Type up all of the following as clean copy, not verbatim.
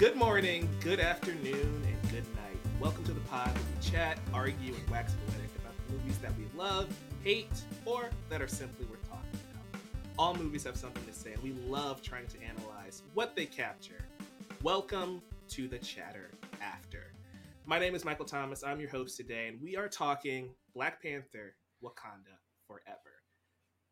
Good morning, good afternoon, and good night. Welcome to the pod where we chat, argue, and wax poetic about the movies that we love, hate, or that are simply worth talking about. All movies have something to say, and we love trying to analyze what they capture. Welcome to the Chatter After. My name is Michael Thomas. I'm your host today, and we are talking Black Panther, Wakanda Forever.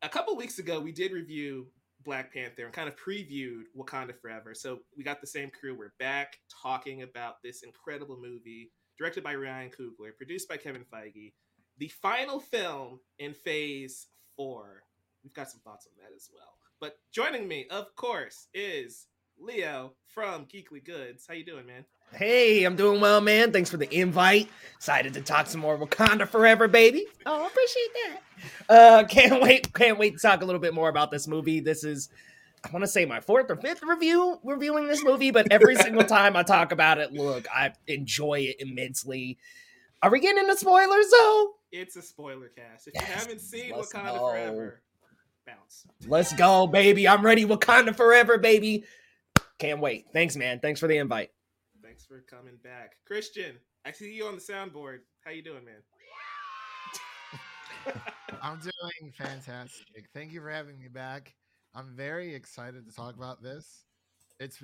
A couple weeks ago, we did review Black Panther and kind of previewed Wakanda Forever. So we got the same crew. We're back talking about this incredible movie directed by Ryan Coogler, produced by Kevin Feige, the final film in phase 4. We've got some thoughts on that as well. But joining me, of course, is Leo from Geekly Goods. How you doing, man? Hey, I'm doing well, man. Thanks for the invite. Excited to talk some more Wakanda Forever, baby. Oh, I appreciate that. Can't wait to talk a little bit more about this movie. This is, I want to say, my 4th or 5th review reviewing this movie, but every single time I talk about it, look, I enjoy it immensely. Are we getting into spoilers, though? It's a spoiler cast. If you haven't seen Wakanda Forever, bounce. Let's go, baby. I'm ready. Wakanda Forever, baby. Can't wait. Thanks, man. Thanks for the invite. Thanks for coming back. Christian, I see you on the soundboard. How you doing, man? I'm doing fantastic. Thank you for having me back. I'm very excited to talk about this. I've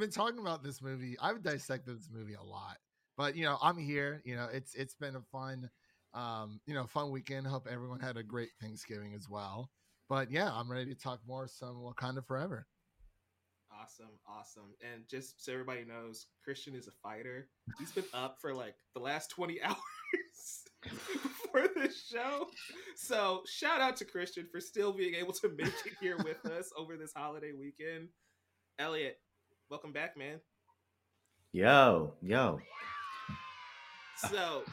been talking about this movie. I've dissected this movie a lot, but I'm here. It's been a fun, fun weekend. Hope everyone had a great Thanksgiving as well. But yeah, I'm ready to talk more some Wakanda Forever. Awesome. And just so everybody knows, Christian is a fighter. He's been up for like the last 20 hours for this show. So shout out to Christian for still being able to make it here with us over this holiday weekend. Elliot, welcome back, man. Yo. So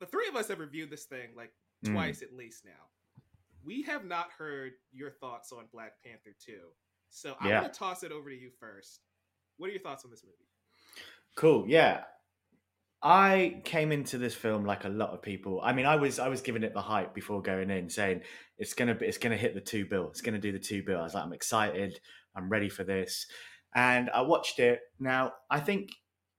the three of us have reviewed this thing like twice at least now. We have not heard your thoughts on Black Panther 2. So I'm going to toss it over to you first. What are your thoughts on this movie? Cool, yeah. I came into this film like a lot of people. I mean, I was giving it the hype before going in, saying it's gonna hit the $2 bill. It's gonna do the $2 bill. I was like, I'm excited. I'm ready for this. And I watched it. Now, I think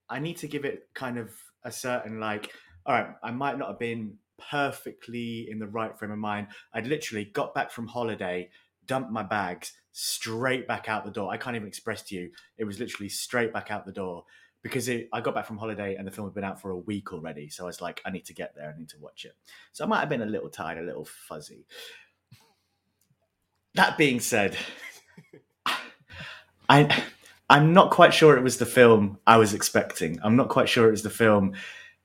I need to give it kind of a certain all right, I might not have been perfectly in the right frame of mind. I'd literally got back from holiday, dumped my bags straight back out the door. I can't even express to you. It was literally straight back out the door because I got back from holiday and the film had been out for a week already. So I was like, I need to get there. I need to watch it. So I might have been a little tired, a little fuzzy. That being said, I'm not quite sure it was the film I was expecting. I'm not quite sure it was the film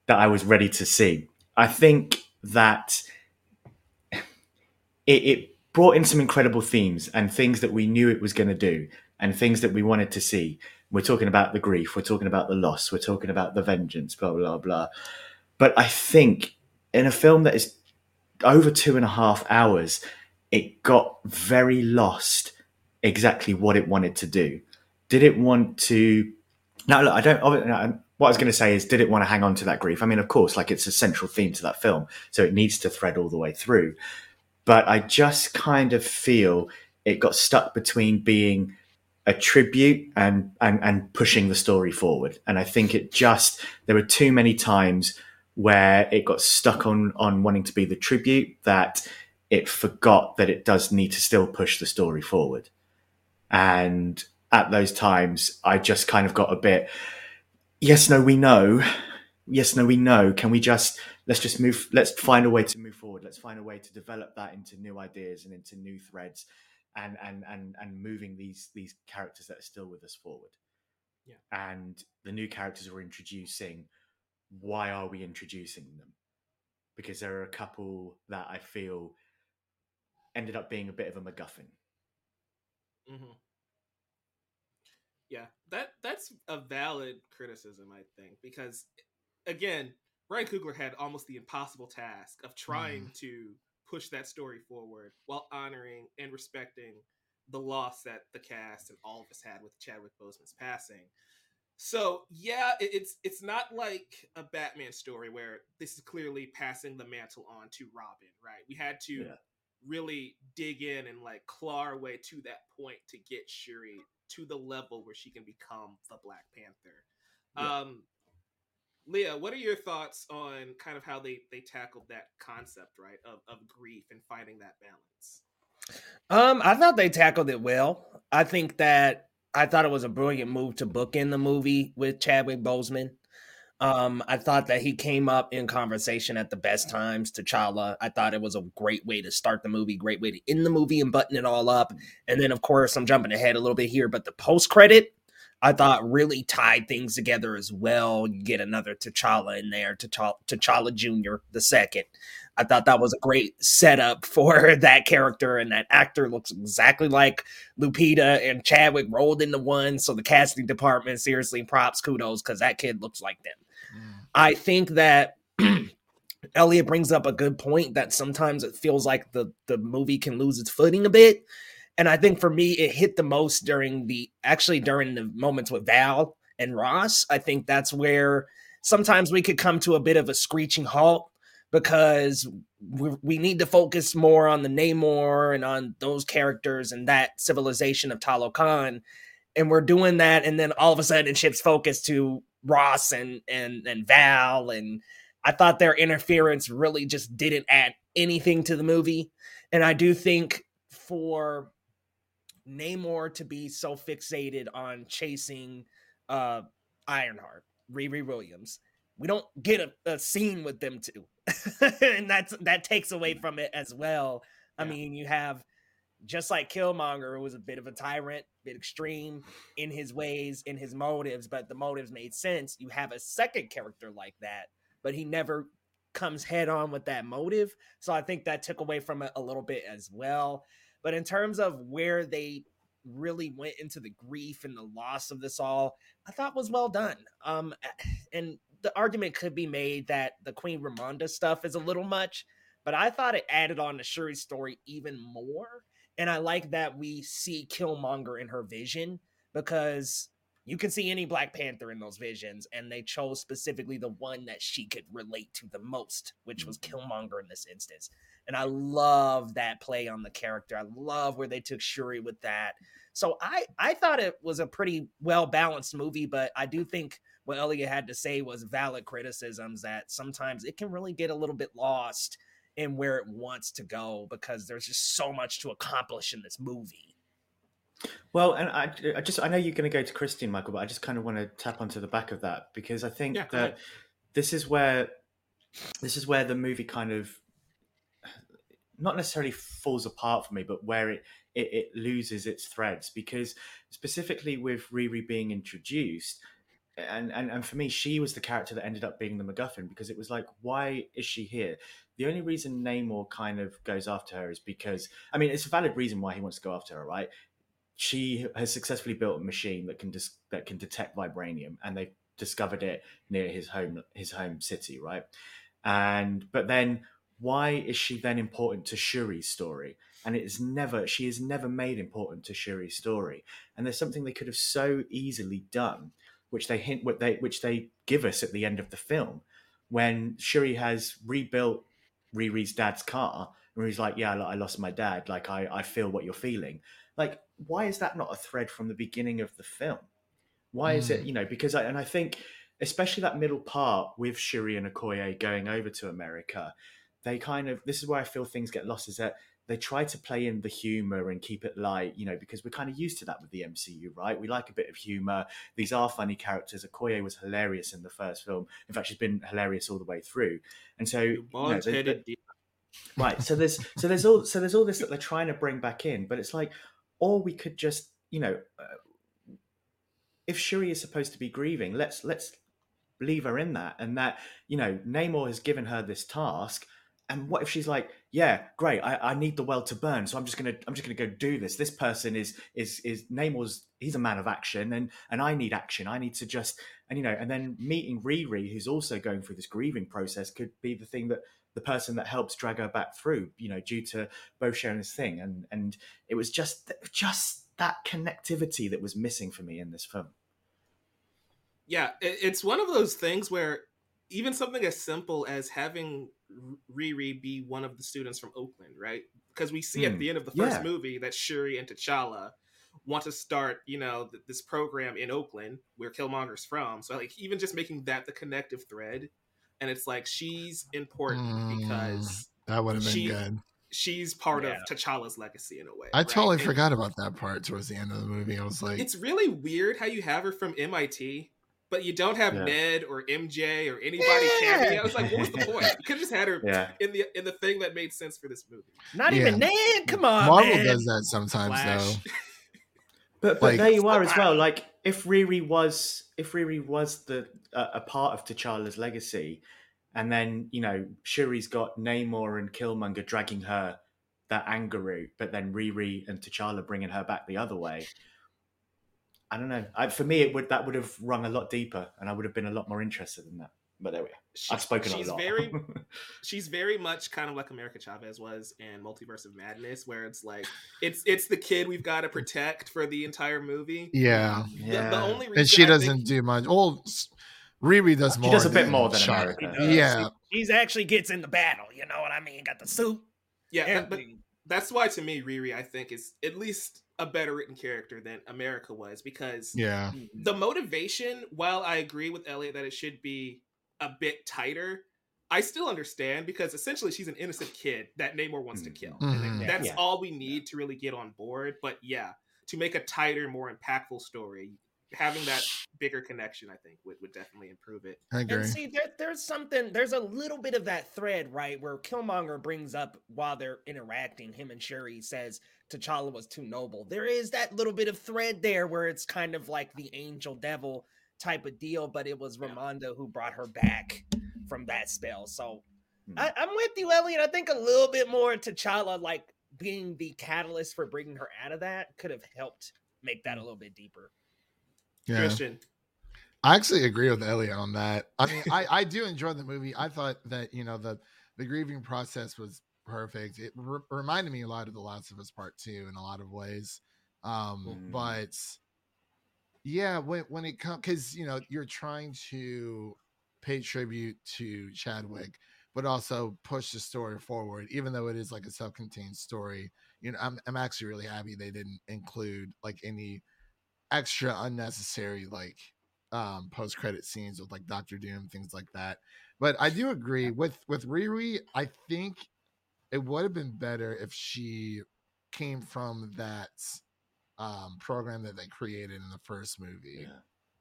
that I was ready to see. I think that it brought in some incredible themes and things that we knew it was going to do and things that we wanted to see. We're talking about the grief. We're talking about the loss. We're talking about the vengeance, blah, blah, blah. But I think in a film that is over 2.5 hours, it got very lost exactly what it wanted to do. Did it want to... Now, look, what I was going to say is, did it want to hang on to that grief? I mean, of course, it's a central theme to that film, so it needs to thread all the way through. But I just kind of feel it got stuck between being a tribute and pushing the story forward. And I think there were too many times where it got stuck on wanting to be the tribute that it forgot that it does need to still push the story forward. And at those times, I just kind of got a bit... Yes, no, we know. Can we let's move, let's find a way to move forward. Let's find a way to develop that into new ideas and into new threads and moving these characters that are still with us forward. Yeah. And the new characters we're introducing, why are we introducing them? Because there are a couple that I feel ended up being a bit of a MacGuffin. Mm-hmm. Yeah, that's a valid criticism, I think, because, again, Ryan Coogler had almost the impossible task of trying to push that story forward while honoring and respecting the loss that the cast and all of us had with Chadwick Boseman's passing. So, yeah, it's not like a Batman story where this is clearly passing the mantle on to Robin, right? We had to really dig in and claw our way to that point to get Shuri to the level where she can become the Black Panther. Yeah. Leah, what are your thoughts on kind of how they tackled that concept, right, of grief and finding that balance? I thought they tackled it well. I thought it was a brilliant move to bookend the movie with Chadwick Boseman. I thought that he came up in conversation at the best times, T'Challa. I thought it was a great way to start the movie, great way to end the movie and button it all up. And then, of course, I'm jumping ahead a little bit here, but the post-credit, I thought, really tied things together as well. You get another T'Challa in there, T'Challa Jr. the second. I thought that was a great setup for that character, and that actor looks exactly like Lupita and Chadwick rolled into one. So the casting department, seriously, props, kudos, because that kid looks like them. Mm. I think that Elliot brings up a good point that sometimes it feels like the movie can lose its footing a bit. And I think for me, it hit the most during the moments with Val and Ross. I think that's where sometimes we could come to a bit of a screeching halt because we need to focus more on the Namor and on those characters and that civilization of Talokan. And we're doing that. And then all of a sudden it shifts focus to Ross and Val. And I thought their interference really just didn't add anything to the movie. And I do think for Namor to be so fixated on chasing Ironheart, Riri Williams, we don't get a scene with them two, and that takes away from it as well. Yeah. I mean, you have just like Killmonger, who was a bit of a tyrant, a bit extreme in his ways, in his motives, but the motives made sense. You have a second character like that, but he never comes head on with that motive, so I think that took away from it a little bit as well. But in terms of where they really went into the grief and the loss of this all, I thought was well done. And the argument could be made that the Queen Ramonda stuff is a little much, but I thought it added on to Shuri's story even more. And I like that we see Killmonger in her vision, because you can see any Black Panther in those visions, and they chose specifically the one that she could relate to the most, which was Killmonger in this instance. And I love that play on the character. I love where they took Shuri with that. So I thought it was a pretty well-balanced movie, but I do think what Elliot had to say was valid criticisms that sometimes it can really get a little bit lost in where it wants to go because there's just so much to accomplish in this movie. Well, and I know you're going to go to Christian, Michael, but I just kind of want to tap onto the back of that because I think that this is where the movie kind of not necessarily falls apart for me, but where it loses its threads, because specifically with Riri being introduced, and for me, she was the character that ended up being the MacGuffin, because it was like, why is she here? The only reason Namor kind of goes after her is because, I mean, it's a valid reason why he wants to go after her, right? She has successfully built a machine that can detect vibranium, and they discovered it near his home city, right? But then why is she then important to Shuri's story? And she is never made important to Shuri's story. And there's something they could have so easily done, which they give us at the end of the film, when Shuri has rebuilt Riri's dad's car, and he's like, "Yeah, I lost my dad. Like I feel what you're feeling." Like, why is that not a thread from the beginning of the film? Why is it, because I think especially that middle part with Shuri and Okoye going over to America, this is where I feel things get lost, is that they try to play in the humor and keep it light, because we're kind of used to that with the MCU, right? We like a bit of humor. These are funny characters. Okoye was hilarious in the first film. In fact, she's been hilarious all the way through. And so, right. So there's all this that they're trying to bring back in, but it's like, or we could just, if Shuri is supposed to be grieving, let's leave her in that. And that, Namor has given her this task. And what if she's like, yeah, great, I need the world to burn, so I'm just gonna go do this. This person is Namor's. He's a man of action, and I need action. I need to just, and then meeting Riri, who's also going through this grieving process, could be the thing that the person that helps drag her back through, due to both sharing this thing. And it was just that connectivity that was missing for me in this film. Yeah, it's one of those things where even something as simple as having Riri be one of the students from Oakland, right? Because we see at the end of the first movie that Shuri and T'Challa want to start, you know, this program in Oakland where Killmonger's from. So like even just making that the connective thread, and it's like she's important because that would have been good. She's part of T'Challa's legacy in a way. I totally forgot about that part towards the end of the movie. I was like, it's really weird how you have her from MIT, but you don't have Ned or MJ or anybody. I was like, what was the point? You could have just had her in the thing that made sense for this movie. Not even Ned. Come on, Marvel does that sometimes though. But like, there you are as well. Like if Riri was a part of T'Challa's legacy. And then, you know, Shuri's got Namor and Killmonger dragging her that anger route, but then Riri and T'Challa bringing her back the other way. I don't know. For me, that would have rung a lot deeper, and I would have been a lot more interested in that. But there we are. I've spoken a lot. She's very much kind of like America Chavez was in Multiverse of Madness, where it's like it's the kid we've got to protect for the entire movie. Yeah, The only reason and she doesn't do much. Well, Riri does more. She does a bit more than America. Yeah. She actually gets in the battle, you know what I mean? Got the suit. Yeah, but that's why to me Riri I think is at least a better written character than America was, because the motivation, while I agree with Elliot that it should be a bit tighter, I still understand, because essentially she's an innocent kid that Namor wants to kill. Mm-hmm. And that's all we need to really get on board. But to make a tighter, more impactful story, having that bigger connection, I think, would definitely improve it. I agree. And see, there's a little bit of that thread, right, where Killmonger brings up while they're interacting, him and Shuri says T'Challa was too noble. There is that little bit of thread there where it's kind of like the angel devil type of deal, but it was Ramonda who brought her back from that spell. So I'm with you, Elliot. I think a little bit more T'Challa, like being the catalyst for bringing her out of that, could have helped make that a little bit deeper. Yeah. Christian. I actually agree with Elliot on that. I mean, I do enjoy the movie. I thought that, you know, the grieving process was perfect. It reminded me a lot of The Last of Us Part 2 in a lot of ways. But yeah, when it comes, because, you know, you're trying to pay tribute to Chadwick, but also push the story forward, even though it is like a self-contained story. You know, I'm actually really happy they didn't include like any extra unnecessary like post-credit scenes with like Dr. Doom, things like that. But I do agree with Riri. I think it would have been better if she came from that program that they created in the first movie,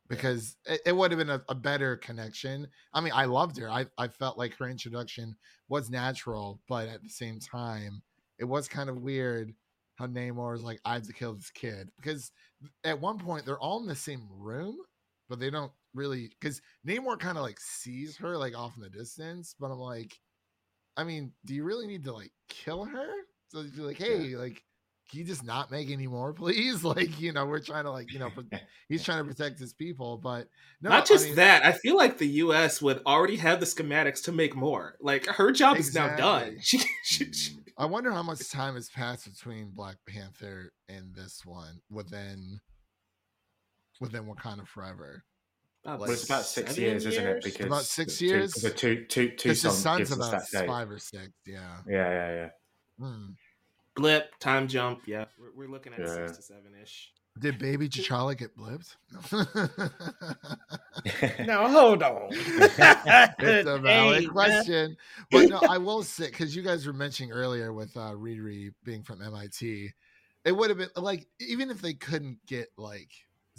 because it would have been a better connection. I mean, I loved her. I felt like her introduction was natural, but at the same time, it was kind of weird how Namor is like, I have to kill this kid, because at one point they're all in the same room, but they don't really, because Namor kind of like sees her like off in the distance, but I'm like, I mean, do you really need to like kill her? So you're like, hey, like, can you just not make any more, please? Like, you know, we're trying to like, you know, he's trying to protect his people, but no, not just that. I feel like the U.S. would already have the schematics to make more. Like, her job is now done. She I wonder how much time has passed between Black Panther and this one within Wakanda Forever. Well, it's about 6 years, isn't it? Because about 6 years. The two sons about 5 or 6. Yeah. Blip, time jump. Yeah, we're looking at 6 to 7 ish. Did baby T'Challa get blipped? No, hold on. It's a valid question. But no, I will say, because you guys were mentioning earlier with Riri being from MIT, it would have been like, even if they couldn't get like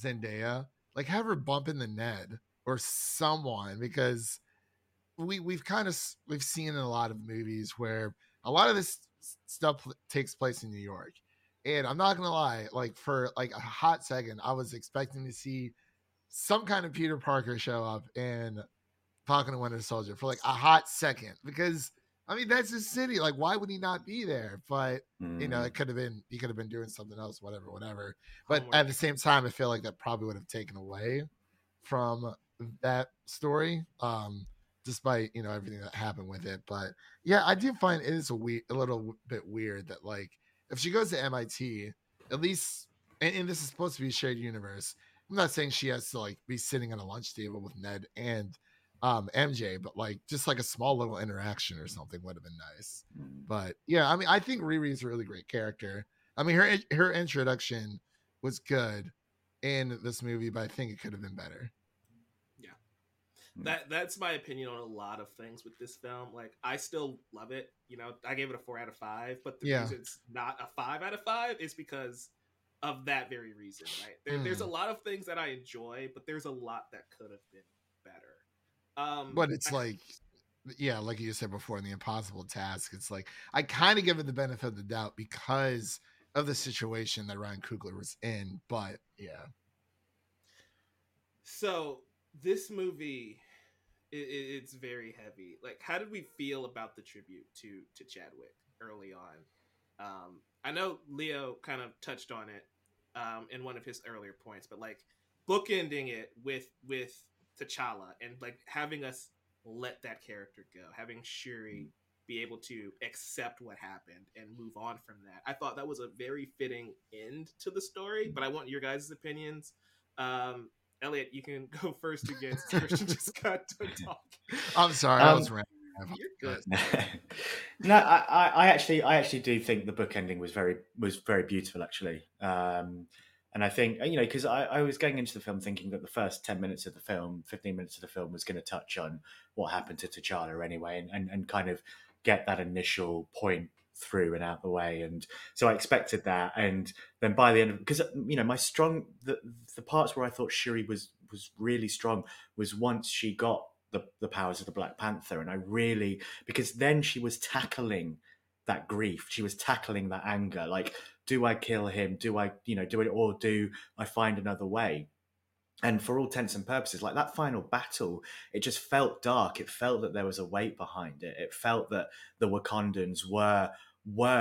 Zendaya, like have her bump in the Ned or someone, because we've seen in a lot of movies where a lot of this stuff takes place in New York. And I'm not going to lie, like for like a hot second, I was expecting to see some kind of Peter Parker show up in Falcon and Winter Soldier for like a hot second, because I mean, that's his city. Like, why would he not be there? But you know, he could have been doing something else, whatever. But at the same time, I feel like that probably would have taken away from that story. Despite, you know, everything that happened with it. But yeah, I do find it is a little bit weird that like, if she goes to MIT, at least, and this is supposed to be a shared universe. I'm not saying she has to like be sitting at a lunch table with Ned and MJ, but like just like a small little interaction or something would have been nice. But yeah, I mean, I think Riri is a really great character. I mean, her introduction was good in this movie, but I think it could have been better. Yeah. That's my opinion on a lot of things with this film. Like, I still love it. You know, I gave it a 4 out of 5, but the reason it's not a 5 out of 5 is because of that very reason, right? There's a lot of things that I enjoy, but there's a lot that could have been better. But it's like you said before, in The Impossible Task, it's like I kind of give it the benefit of the doubt because of the situation that Ryan Coogler was in, but yeah. So this movie, it's very heavy. Like, how did we feel about the tribute to Chadwick early on? I know Leo kind of touched on it in one of his earlier points, but like bookending it with T'Challa and like having us let that character go, having Shuri be able to accept what happened and move on from that. I thought that was a very fitting end to the story, but I want your guys' opinions. Elliot, you can go first again. Christian just got to talk. I'm sorry, I was rambling. You're good. No, I actually do think the book ending was very beautiful, actually. And I think, you know, because I was going into the film thinking that the first 10 minutes of the film, 15 minutes of the film was going to touch on what happened to T'Challa anyway, and kind of get that initial point through and out the way. And so I expected that. And then by the end of, because, you know, the parts where I thought Shuri was really strong was once she got the powers of the Black Panther. And I really, because then she was tackling that grief. She was tackling that anger. Like, do I kill him? Do I, you know, do it, or do I find another way? And for all intents and purposes, like that final battle, it just felt dark. It felt that there was a weight behind it. It felt that the Wakandans were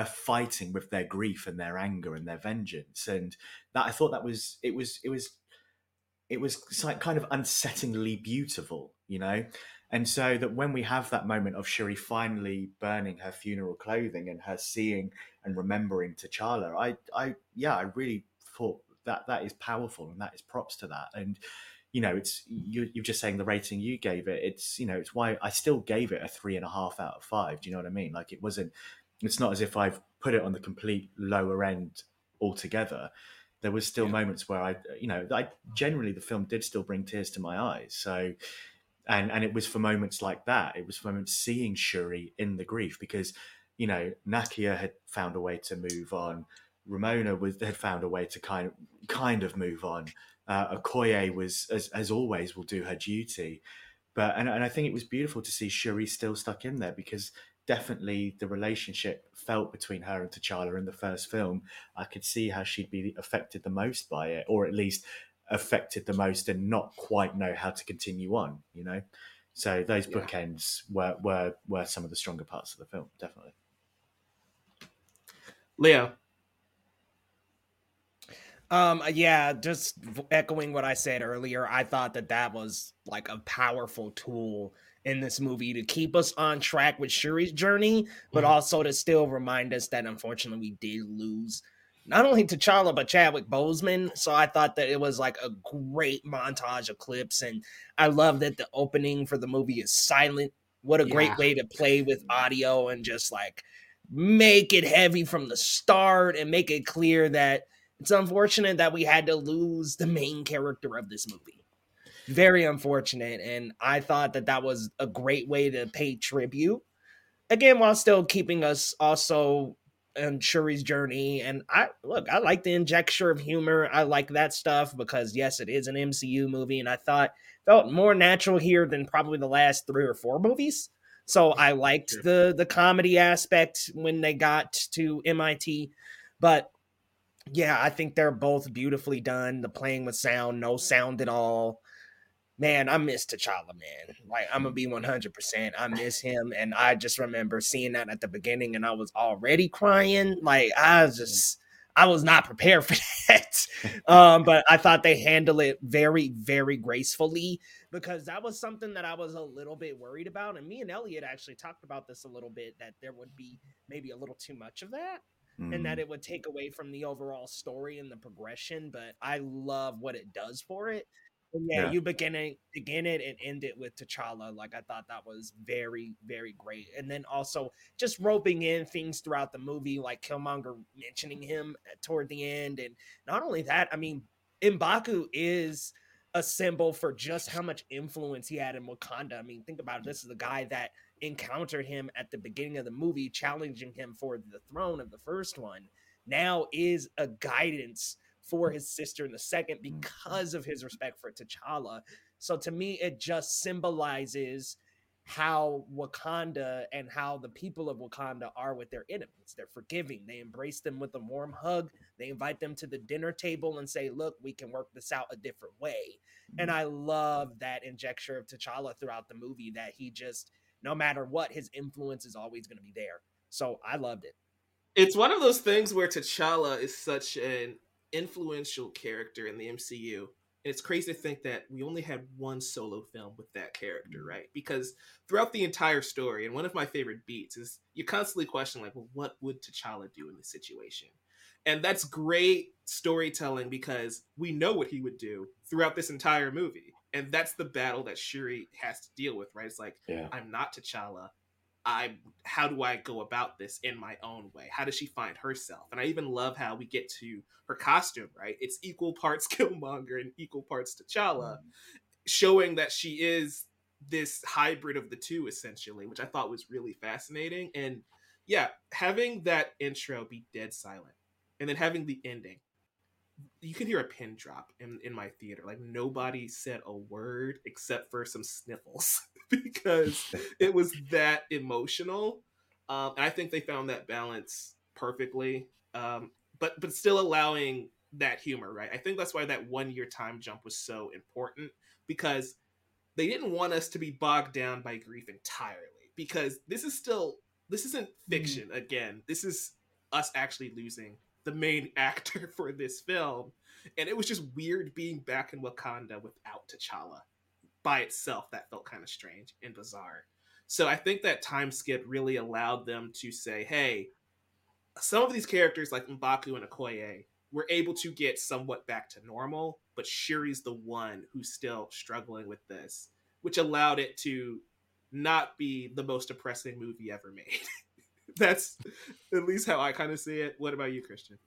fighting with their grief and their anger and their vengeance. And that, I thought that was, it was like kind of unsettlingly beautiful, you know? And so that when we have that moment of Shuri finally burning her funeral clothing and her seeing and remembering T'Challa, I really thought that is powerful, and that is props to that. And, you know, it's, you're just saying the rating you gave it, it's, you know, it's why I still gave it a 3.5 out of 5. Do you know what I mean? Like, it's not as if I've put it on the complete lower end altogether. There was still moments where I generally, the film did still bring tears to my eyes. So, And it was for moments like that. It was for moments seeing Shuri in the grief, because, you know, Nakia had found a way to move on. Ramona had found a way to kind of move on. Okoye was, as always, will do her duty. But I think it was beautiful to see Shuri still stuck in there, because definitely the relationship felt between her and T'Challa in the first film, I could see how she'd be affected the most by it, or at least affected the most and not quite know how to continue on, you know? So those bookends were some of the stronger parts of the film, definitely. Leo. Just echoing what I said earlier, I thought that was like a powerful tool in this movie to keep us on track with Shuri's journey, but also to still remind us that unfortunately we did lose not only T'Challa, but Chadwick Boseman. So I thought that it was like a great montage of clips. And I love that the opening for the movie is silent. What a great way to play with audio and just like make it heavy from the start and make it clear that it's unfortunate that we had to lose the main character of this movie. Very unfortunate. And I thought that was a great way to pay tribute. Again, while still keeping us also and Shuri's journey. And I like the injection of humor. I like that stuff because yes, it is an MCU movie. And I thought felt more natural here than probably the last 3 or 4 movies. So I liked the comedy aspect when they got to MIT, but yeah, I think they're both beautifully done. The playing with sound, no sound at all. Man, I miss T'Challa, man. Like, I'm going to be 100%. I miss him. And I just remember seeing that at the beginning, and I was already crying. Like, I was not prepared for that. But I thought they handled it very, very gracefully, because that was something that I was a little bit worried about. And me and Elliot actually talked about this a little bit, that there would be maybe a little too much of that. And that it would take away from the overall story and the progression. But I love what it does for it. Yeah, you begin it and end it with T'Challa. Like, I thought that was very, very great. And then also just roping in things throughout the movie, like Killmonger mentioning him toward the end. And not only that, I mean, M'Baku is a symbol for just how much influence he had in Wakanda. I mean, think about it. This is the guy that encountered him at the beginning of the movie, challenging him for the throne of the first one. Now is a guidance for his sister in the second because of his respect for T'Challa. So to me, it just symbolizes how Wakanda and how the people of Wakanda are with their enemies. They're forgiving. They embrace them with a warm hug. They invite them to the dinner table and say, look, we can work this out a different way. And I love that injection of T'Challa throughout the movie, that he just, no matter what, his influence is always going to be there. So I loved it. It's one of those things where T'Challa is such an influential character in the MCU, and it's crazy to think that we only had one solo film with that character, right? Because throughout the entire story, and one of my favorite beats is you constantly question, like, well, what would T'Challa do in this situation? And that's great storytelling, because we know what he would do throughout this entire movie, and that's the battle that Shuri has to deal with, right? It's like, I'm not T'Challa. How do I go about this in my own way? How does she find herself? And I even love how we get to her costume, right? It's equal parts Killmonger and equal parts T'Challa, showing that she is this hybrid of the two, essentially, which I thought was really fascinating. And yeah, having that intro be dead silent and then having the ending, you can hear a pin drop in my theater. Like, nobody said a word except for some sniffles because it was that emotional. And I think they found that balance perfectly, but still allowing that humor, right? I think that's why that 1 year time jump was so important, because they didn't want us to be bogged down by grief entirely, because this isn't fiction. Again, this is us actually losing the main actor for this film. And it was just weird being back in Wakanda without T'Challa by itself. That felt kind of strange and bizarre. So I think that time skip really allowed them to say, hey, some of these characters like M'Baku and Okoye were able to get somewhat back to normal, but Shuri's the one who's still struggling with this, which allowed it to not be the most depressing movie ever made. That's at least how I kind of see it. What about you, Christian?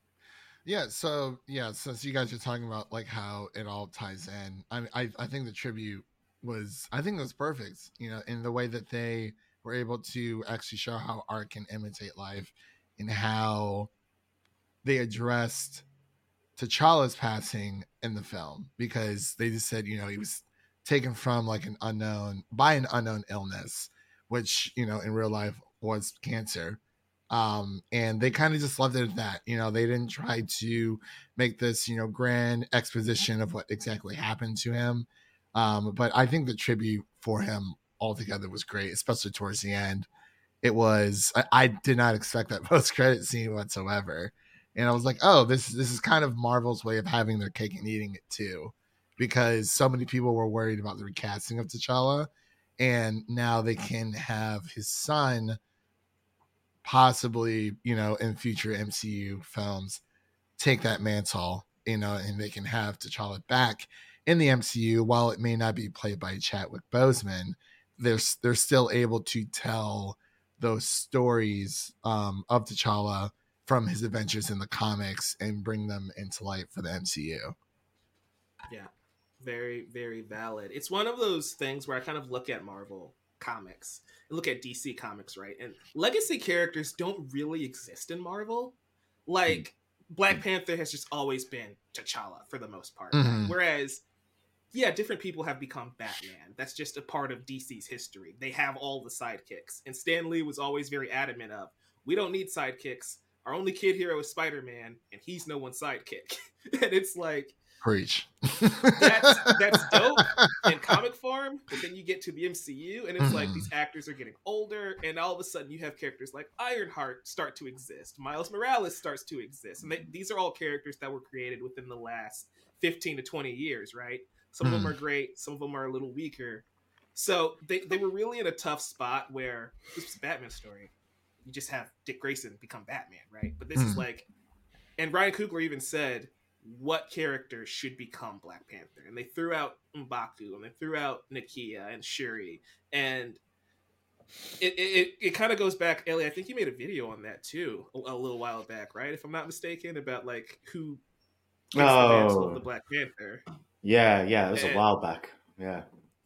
So since you guys are talking about like how it all ties in, I think the tribute was, I think it was perfect, you know, in the way that they were able to actually show how art can imitate life and how they addressed T'Challa's passing in the film, because they just said, you know, he was taken from like an unknown illness, which, you know, in real life was cancer, and they kind of just loved it at that. You know, they didn't try to make this, you know, grand exposition of what exactly happened to him, but I think the tribute for him altogether was great, especially towards the end. It was, I did not expect that post-credit scene whatsoever, and I was like, oh, this is kind of Marvel's way of having their cake and eating it too, because so many people were worried about the recasting of T'Challa, and now they can have his son possibly, you know, in future MCU films, take that mantle, you know, and they can have T'Challa back in the MCU. While it may not be played by Chadwick Boseman, they're still able to tell those stories of T'Challa from his adventures in the comics and bring them into light for the MCU. Yeah, very, very valid. It's one of those things where I kind of look at Marvel comics and look at DC comics, right? And legacy characters don't really exist in Marvel. Like, Black Panther has just always been T'Challa for the most part. Right? Whereas, yeah, different people have become Batman. That's just a part of DC's history. They have all the sidekicks. And Stan Lee was always very adamant of, we don't need sidekicks. Our only kid hero is Spider-Man, and he's no one's sidekick. And it's like, preach. That's dope in comic form, but then you get to the MCU and it's like these actors are getting older, and all of a sudden you have characters like Ironheart start to exist, Miles Morales starts to exist, and these are all characters that were created within the last 15 to 20 years, right? Some of them are great, some of them are a little weaker. So they were really in a tough spot where this was Batman's story. You just have Dick Grayson become Batman, right? But this is like, and Ryan Coogler even said, what characters should become Black Panther. And they threw out M'Baku, and they threw out Nakia and Shuri. And it kind of goes back, Ellie, I think you made a video on that too, a little while back, right? If I'm not mistaken, about like who makes the Black Panther. Yeah, it was a while back.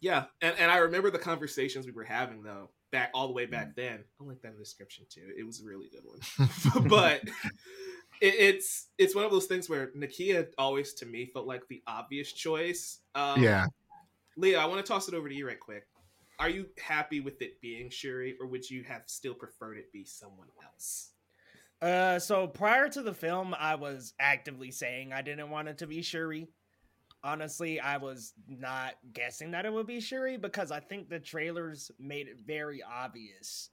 Yeah, and I remember the conversations we were having, though, back all the way back then. I'll link that in the description too. It was a really good one. But it's one of those things where Nakia always, to me, felt like the obvious choice. Leo, I want to toss it over to you right quick. Are you happy with it being Shuri, or would you have still preferred it be someone else? So prior to the film, I was actively saying I didn't want it to be Shuri. Honestly, I was not guessing that it would be Shuri because I think the trailers made it very obvious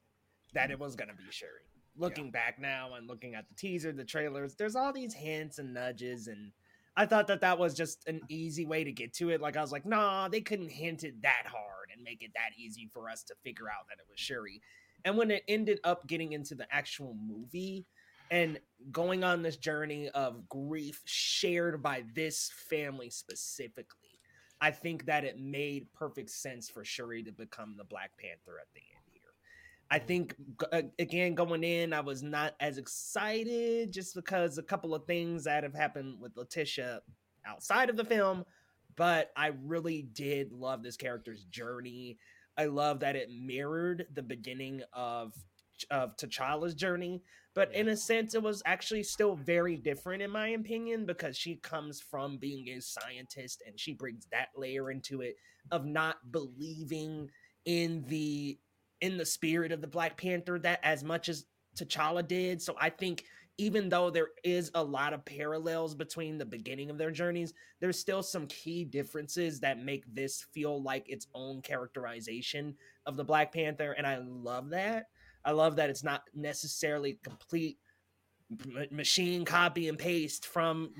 that it was going to be Shuri. Looking back now and looking at the teaser, the trailers, there's all these hints and nudges, and I thought that was just an easy way to get to it. Like, I was like, nah, they couldn't hint it that hard and make it that easy for us to figure out that it was Shuri. And when it ended up getting into the actual movie and going on this journey of grief shared by this family specifically, I think that it made perfect sense for Shuri to become the Black Panther at the end here. I think, again, going in, I was not as excited just because a couple of things that have happened with Letitia outside of the film, but I really did love this character's journey. I love that it mirrored the beginning of T'Challa's journey, but in a sense it was actually still very different in my opinion, because she comes from being a scientist and she brings that layer into it of not believing in the spirit of the Black Panther that as much as T'Challa did. So I think even though there is a lot of parallels between the beginning of their journeys, there's still some key differences that make this feel like its own characterization of the Black Panther, and I love that. I love that it's not necessarily complete machine copy and paste from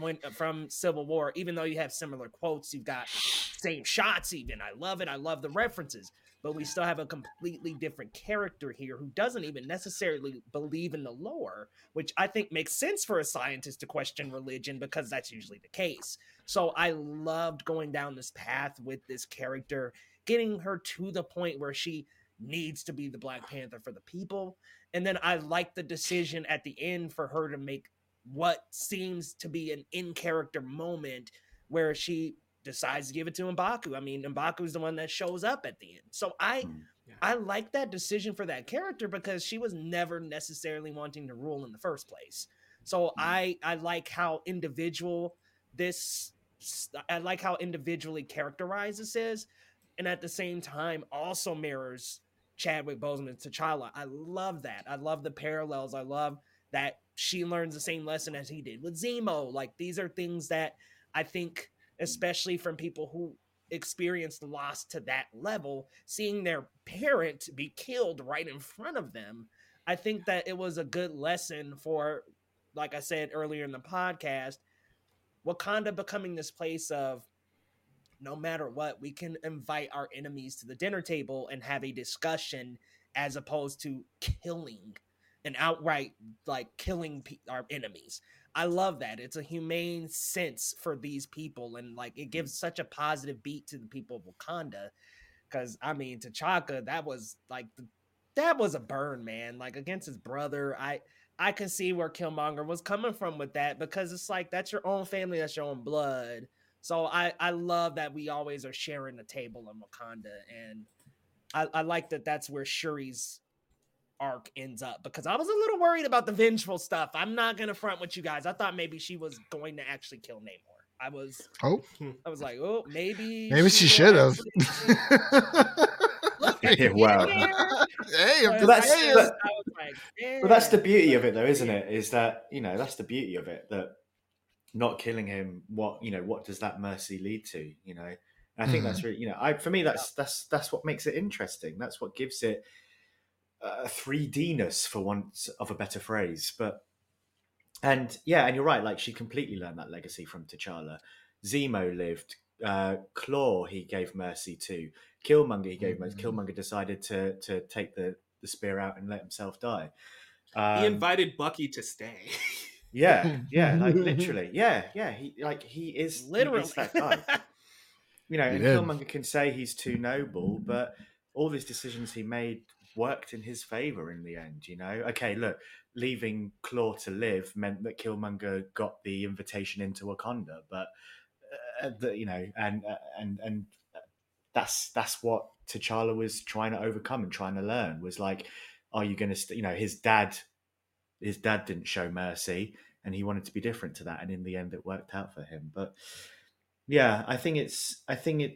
Civil War, even though you have similar quotes, you've got same shots even. I love it. I love the references, but we still have a completely different character here who doesn't even necessarily believe in the lore, which I think makes sense for a scientist to question religion because that's usually the case. So I loved going down this path with this character, getting her to the point where she needs to be the Black Panther for the people. And then I like the decision at the end for her to make what seems to be an in-character moment where she decides to give it to M'Baku. I mean, M'Baku is the one that shows up at the end. So I like that decision for that character because she was never necessarily wanting to rule in the first place. So I like how individually characterized this is, and at the same time also mirrors Chadwick Boseman's T'Challa. I love that. I love the parallels. I love that she learns the same lesson as he did with Zemo. Like, these are things that I think, especially from people who experienced loss to that level, seeing their parent be killed right in front of them, I think that it was a good lesson for, like I said earlier in the podcast, Wakanda becoming this place of, no matter what, we can invite our enemies to the dinner table and have a discussion as opposed to killing and outright like killing our enemies. I love that. It's a humane sense for these people. And like, it gives such a positive beat to the people of Wakanda. Cause I mean, T'Chaka, that was a burn, man. Like, against his brother. I can see where Killmonger was coming from with that, because it's like, that's your own family. That's your own blood. So I love that we always are sharing the table in Wakanda, and I like that that's where Shuri's arc ends up, because I was a little worried about the vengeful stuff. I'm not going to front with you guys. I thought maybe she was going to actually kill Namor. I was like, oh, maybe she should have. Hey, wow. That's the beauty of it, though, isn't it? Is that, you know, that's the beauty of it, that not killing him, what does that mercy lead to? You know, and I think that's really, for me, that's what makes it interesting. That's what gives it 3D-ness, for want of a better phrase. But, and you're right. Like, she completely learned that legacy from T'Challa. Zemo lived. Claw, he gave mercy to. Killmonger, he gave mercy. Killmonger decided to take the spear out and let himself die. He invited Bucky to stay. Like literally. He is literally that guy. You know, and Killmonger can say he's too noble, but all these decisions he made worked in his favor in the end, you know? Okay, look, leaving Claw to live meant that Killmonger got the invitation into Wakanda, but, and that's what T'Challa was trying to overcome and trying to learn, was like, are you going to, his dad didn't show mercy and he wanted to be different to that. And in the end, it worked out for him. But yeah, I think it's an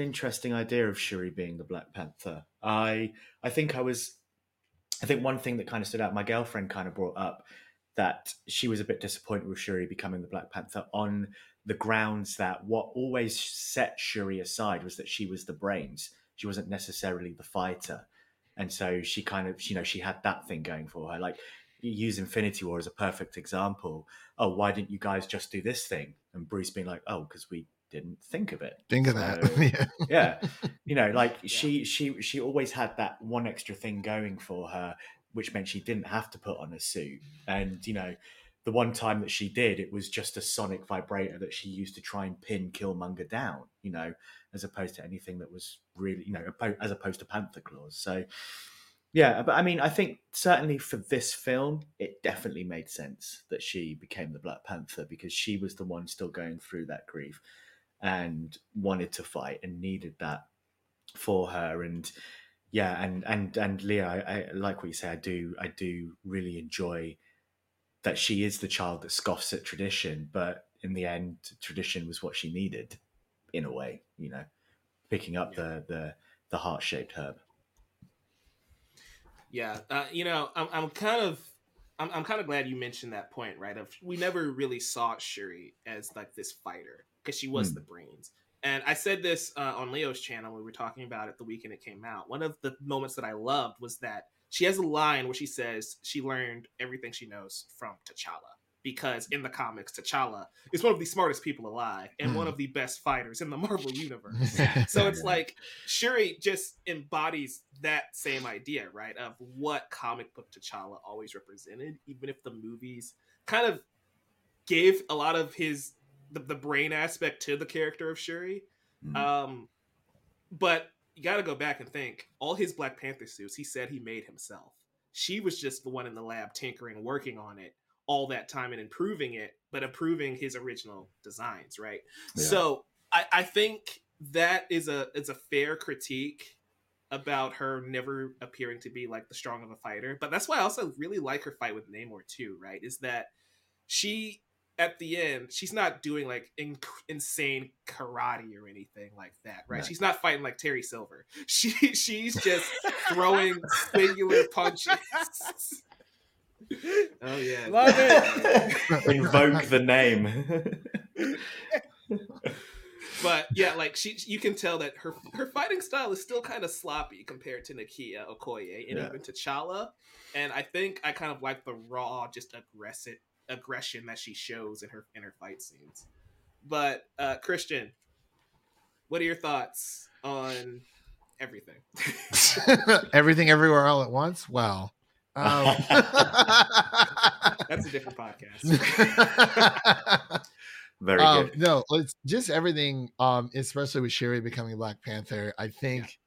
interesting idea of Shuri being the Black Panther. I think one thing that kind of stood out, my girlfriend kind of brought up that she was a bit disappointed with Shuri becoming the Black Panther on the grounds that what always set Shuri aside was that she was the brains. She wasn't necessarily the fighter. And so she kind of, she had that thing going for her. Like, you use Infinity War as a perfect example. Oh, why didn't you guys just do this thing? And Bruce being like, oh, because we didn't think of it. Think of that. She always had that one extra thing going for her, which meant she didn't have to put on a suit. And, the one time that she did, it was just a sonic vibrator that she used to try and pin Killmonger down, as opposed to anything that was really, as opposed to Panther claws. So, yeah, but I mean, I think certainly for this film, it definitely made sense that she became the Black Panther because she was the one still going through that grief and wanted to fight and needed that for her. And yeah, and Leo, I like what you say. I do really enjoy that she is the child that scoffs at tradition, but in the end, tradition was what she needed, in a way, picking up the heart-shaped herb. Yeah, I'm kind of glad you mentioned that point, right? Of we never really saw Shuri as like this fighter because she was the brains. And I said this on Leo's channel when we were talking about it the weekend it came out. One of the moments that I loved was that she has a line where she says she learned everything she knows from T'Challa, because in the comics, T'Challa is one of the smartest people alive and one of the best fighters in the Marvel universe. So it's like Shuri just embodies that same idea, right? Of what comic book T'Challa always represented, even if the movies kind of gave a lot of his, the brain aspect to the character of Shuri. But you got to go back and think, all his Black Panther suits, he said he made himself. She was just the one in the lab tinkering, working on it all that time and improving it, but improving his original designs, right? Yeah. So I think that is a fair critique about her never appearing to be like the strong of a fighter. But that's why I also really like her fight with Namor too, right? Is that she, at the end, she's not doing like insane karate or anything like that, right? She's not fighting like Terry Silver. She's just throwing singular punches. Oh yeah, love it. Invoke the name. But yeah, like you can tell that her fighting style is still kind of sloppy compared to Nakia, Okoye, and even T'Challa. And I think I kind of like the raw, just aggression that she shows in her fight scenes. But Christian, what are your thoughts on everything? Everything, everywhere, all at once. Wow. That's a different podcast. Very good. No, it's just everything, especially with Shuri becoming Black Panther. I think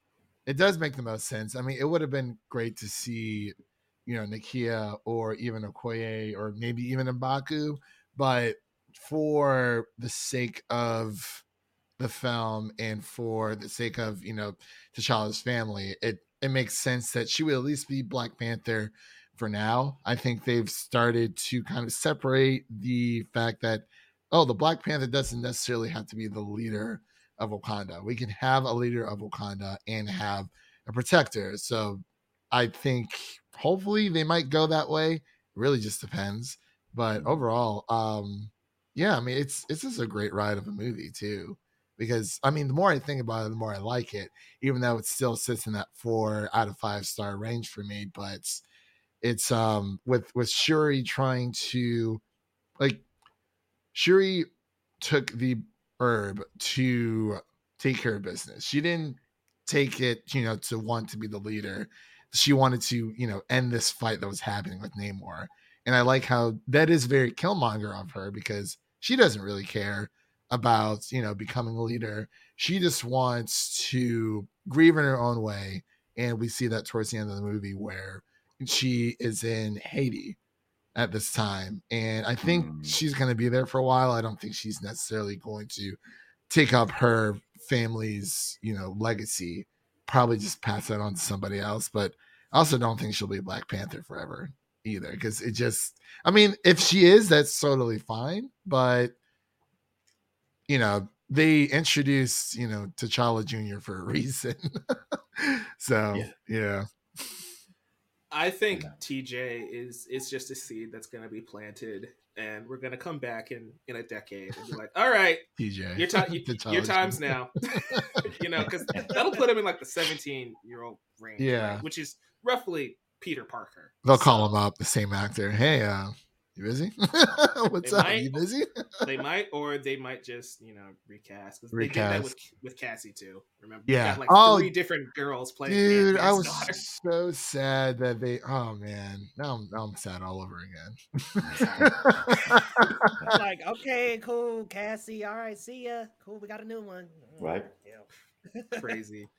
it does make the most sense. I mean, it would have been great to see, Nakia or even Okoye or maybe even M'Baku, but for the sake of the film and for the sake of, T'Challa's family, it makes sense that she would at least be Black Panther for now. I think they've started to kind of separate the fact that, the Black Panther doesn't necessarily have to be the leader of Wakanda. We can have a leader of Wakanda and have a protector. So I think hopefully they might go that way. It really just depends. But overall, it's just a great ride of a movie too. Because, I mean, the more I think about it, the more I like it, even though it still sits in that 4 out of 5 star range for me. But it's with Shuri trying to, like, Shuri took the herb to take care of business. She didn't take it, to want to be the leader. She wanted to, end this fight that was happening with Namor. And I like how that is very Killmonger of her, because she doesn't really care about, you know, becoming a leader. She just wants to grieve in her own way. And we see that towards the end of the movie where she is in Haiti at this time. And I think she's going to be there for a while. I don't think she's necessarily going to take up her family's, you know, legacy, probably just pass that on to somebody else. But I also don't think she'll be Black Panther forever either. Cause it just, I mean, if she is, that's totally fine. But, you know, they introduced, you know, T'Challa Jr. for a reason. So, yeah. I think TJ is just a seed that's going to be planted, and we're going to come back in a decade and be like, all right, TJ, your time's now, you know, because that'll put him in like the 17-year-old range, right? Which is roughly Peter Parker. They'll call him up, the same actor. Hey, you busy? What's up? Might, you busy? They might, or they might just, you know, recast. They did that with Cassie too. Remember? Yeah. Got like three different girls playing. Dude, I was so sad that they. Oh man, now I'm sad all over again. Like, okay, cool, Cassie. All right, see ya. Cool, we got a new one. Right. Yeah. Crazy.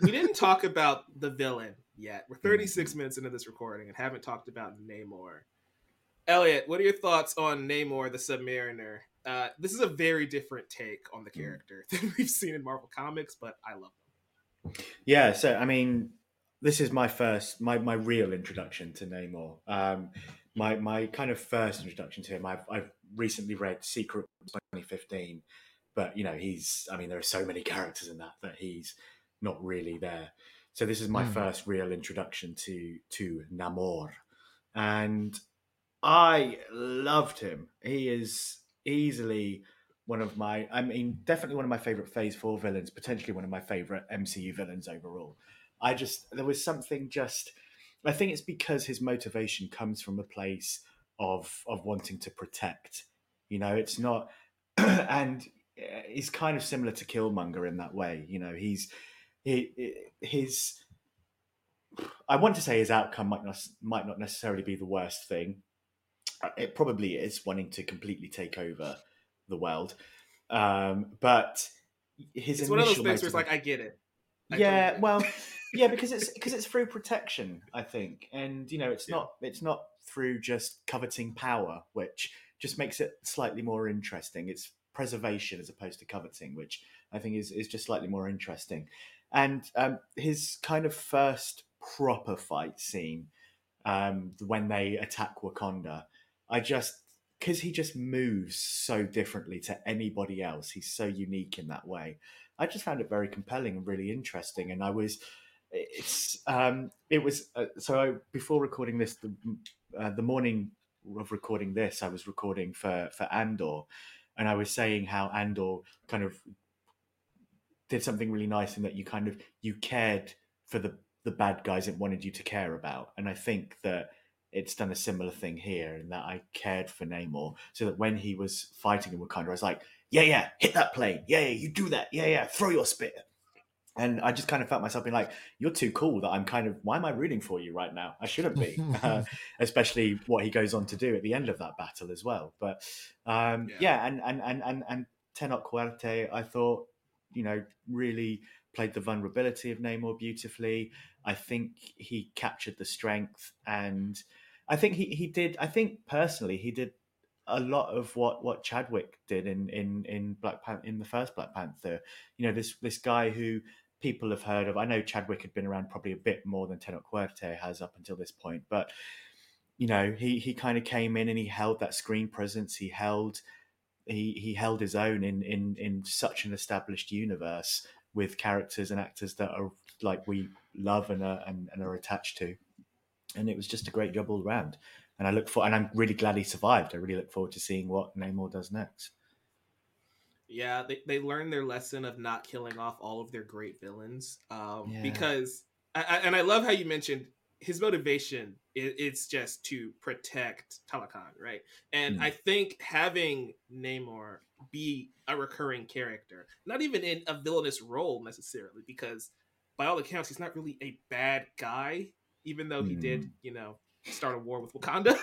We didn't talk about the villain yet. We're 36 minutes into this recording and haven't talked about Namor. Elliot, what are your thoughts on Namor the Submariner? This is a very different take on the character than we've seen in Marvel Comics, but I love him. Yeah, so, I mean, this is my first, my real introduction to Namor. My kind of first introduction to him, I've recently read Secret 2015, but, you know, he's, I mean, there are so many characters in that he's not really there. So this is my first real introduction to Namor. And I loved him. He is easily one of my, I mean, definitely one of my favorite Phase 4 villains, potentially one of my favorite MCU villains overall. There was something just, I think it's because his motivation comes from a place of wanting to protect. You know, it's not, and he's kind of similar to Killmonger in that way. You know, his I want to say his outcome might not necessarily be the worst thing. It probably is, wanting to completely take over the world. But his it's initial one of those things where it's like, I get it. Because it's through protection, I think. And, you know, it's not through just coveting power, which just makes it slightly more interesting. It's preservation as opposed to coveting, which I think is just slightly more interesting. And his kind of first proper fight scene, when they attack Wakanda, because he just moves so differently to anybody else. He's so unique in that way. I just found it very compelling and really interesting. And before recording this, the morning of recording this, I was recording for Andor, and I was saying how Andor kind of did something really nice in that you kind of, you cared for the bad guys it wanted you to care about. And I think that it's done a similar thing here, in that I cared for Namor, so that when he was fighting in Wakanda, I was like, yeah, hit that plane. Yeah, you do that. Yeah, throw your spit. And I just kind of felt myself being like, you're too cool that I'm kind of, why am I rooting for you right now? I shouldn't be, especially what he goes on to do at the end of that battle as well. But and Tenoch Huerta, I thought, you know, really played the vulnerability of Namor beautifully. I think he captured the strength, and I think he did a lot of what Chadwick did in Black Panther, in the first Black Panther. You know, this guy who people have heard of. I know Chadwick had been around probably a bit more than Tenoch Huerta has up until this point, but, you know, he kind of came in and he held that screen presence. He held his own in such an established universe, with characters and actors that are like we love and are attached to. And it was just a great job all around. And I'm really glad he survived. I really look forward to seeing what Namor does next. Yeah, they learned their lesson of not killing off all of their great villains. Because, and I love how you mentioned his motivation, it's just to protect Talokan, right? And I think having Namor be a recurring character, not even in a villainous role necessarily, because by all accounts, he's not really a bad guy, even though he did, you know, start a war with Wakanda.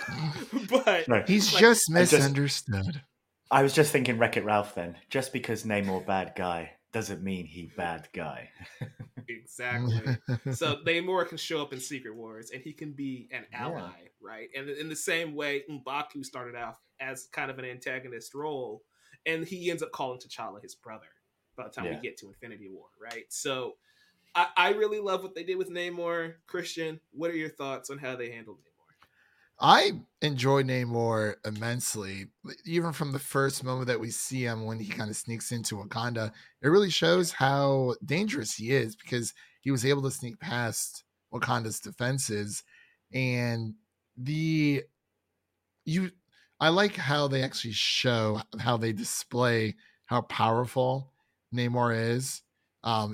But no, he's like, just misunderstood. I was just thinking Wreck-It Ralph then. Just because Namor bad guy doesn't mean he bad guy. Exactly. So Namor can show up in Secret Wars and he can be an ally, right? And in the same way, M'Baku started off as kind of an antagonist role, and he ends up calling T'Challa his brother by the time we get to Infinity War, right? So I really love what they did with Namor. Christian, what are your thoughts on how they handled Namor? I enjoy Namor immensely. Even from the first moment that we see him when he kind of sneaks into Wakanda, it really shows how dangerous he is because he was able to sneak past Wakanda's defenses. And I like how they actually show how they display how powerful Namor is.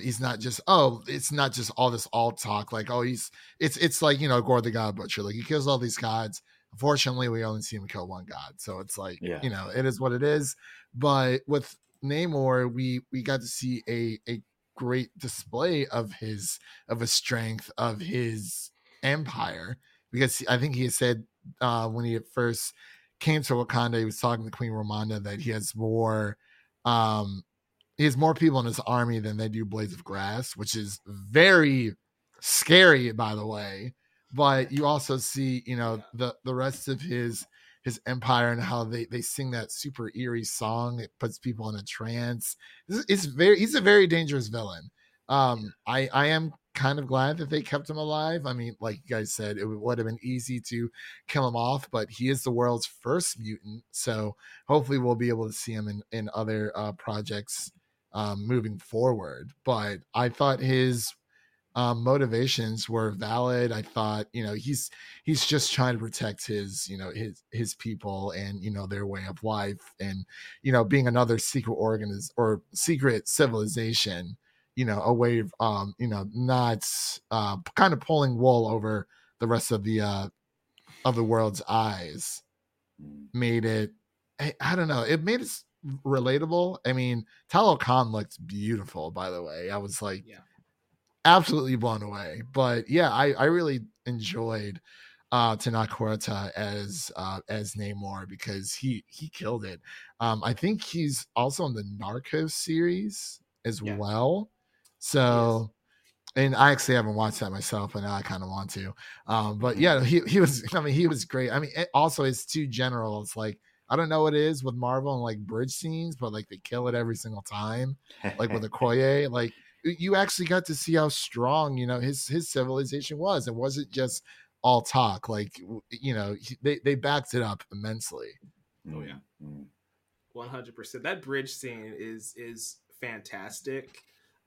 He's not just it's not just all this all talk like it's like, you know, Gore the God Butcher, like he kills all these gods. Unfortunately, we only see him kill one god, so it's like you know, it is what it is. But with Namor, we got to see a great display of his strength, of his empire, because I think he said when he first came to Wakanda, he was talking to Queen Ramonda that he has more. He has more people in his army than they do blades of grass, which is very scary, by the way. But you also see, you know, the rest of his empire and how they sing that super eerie song. It puts people in a trance. He's a very dangerous villain. I am kind of glad that they kept him alive. I mean, like you guys said, it would have been easy to kill him off, but he is the world's first mutant. So hopefully we'll be able to see him in other projects moving forward. But I thought his motivations were valid. I thought, you know, he's just trying to protect his, you know, his people and, you know, their way of life and, you know, being another secret secret civilization, you know, a way of, you know, not kind of pulling wool over the rest of the world's eyes. Made it, I don't know, it made it relatable. I mean, Talokan looked beautiful, by the way. I was like absolutely blown away. But yeah, I really enjoyed Tenoch Huerta as Namor because he killed it. I think he's also on the Narcos series as well. So and I actually haven't watched that myself, but now I kind of want to. But yeah, he was, I mean, he was great. I mean, also his two generals, like I don't know what it is with Marvel and like bridge scenes, but like they kill it every single time. Like with Okoye, like you actually got to see how strong, you know, his civilization was. It wasn't just all talk. Like, you know, they backed it up immensely. Oh yeah. 100%. That bridge scene is fantastic.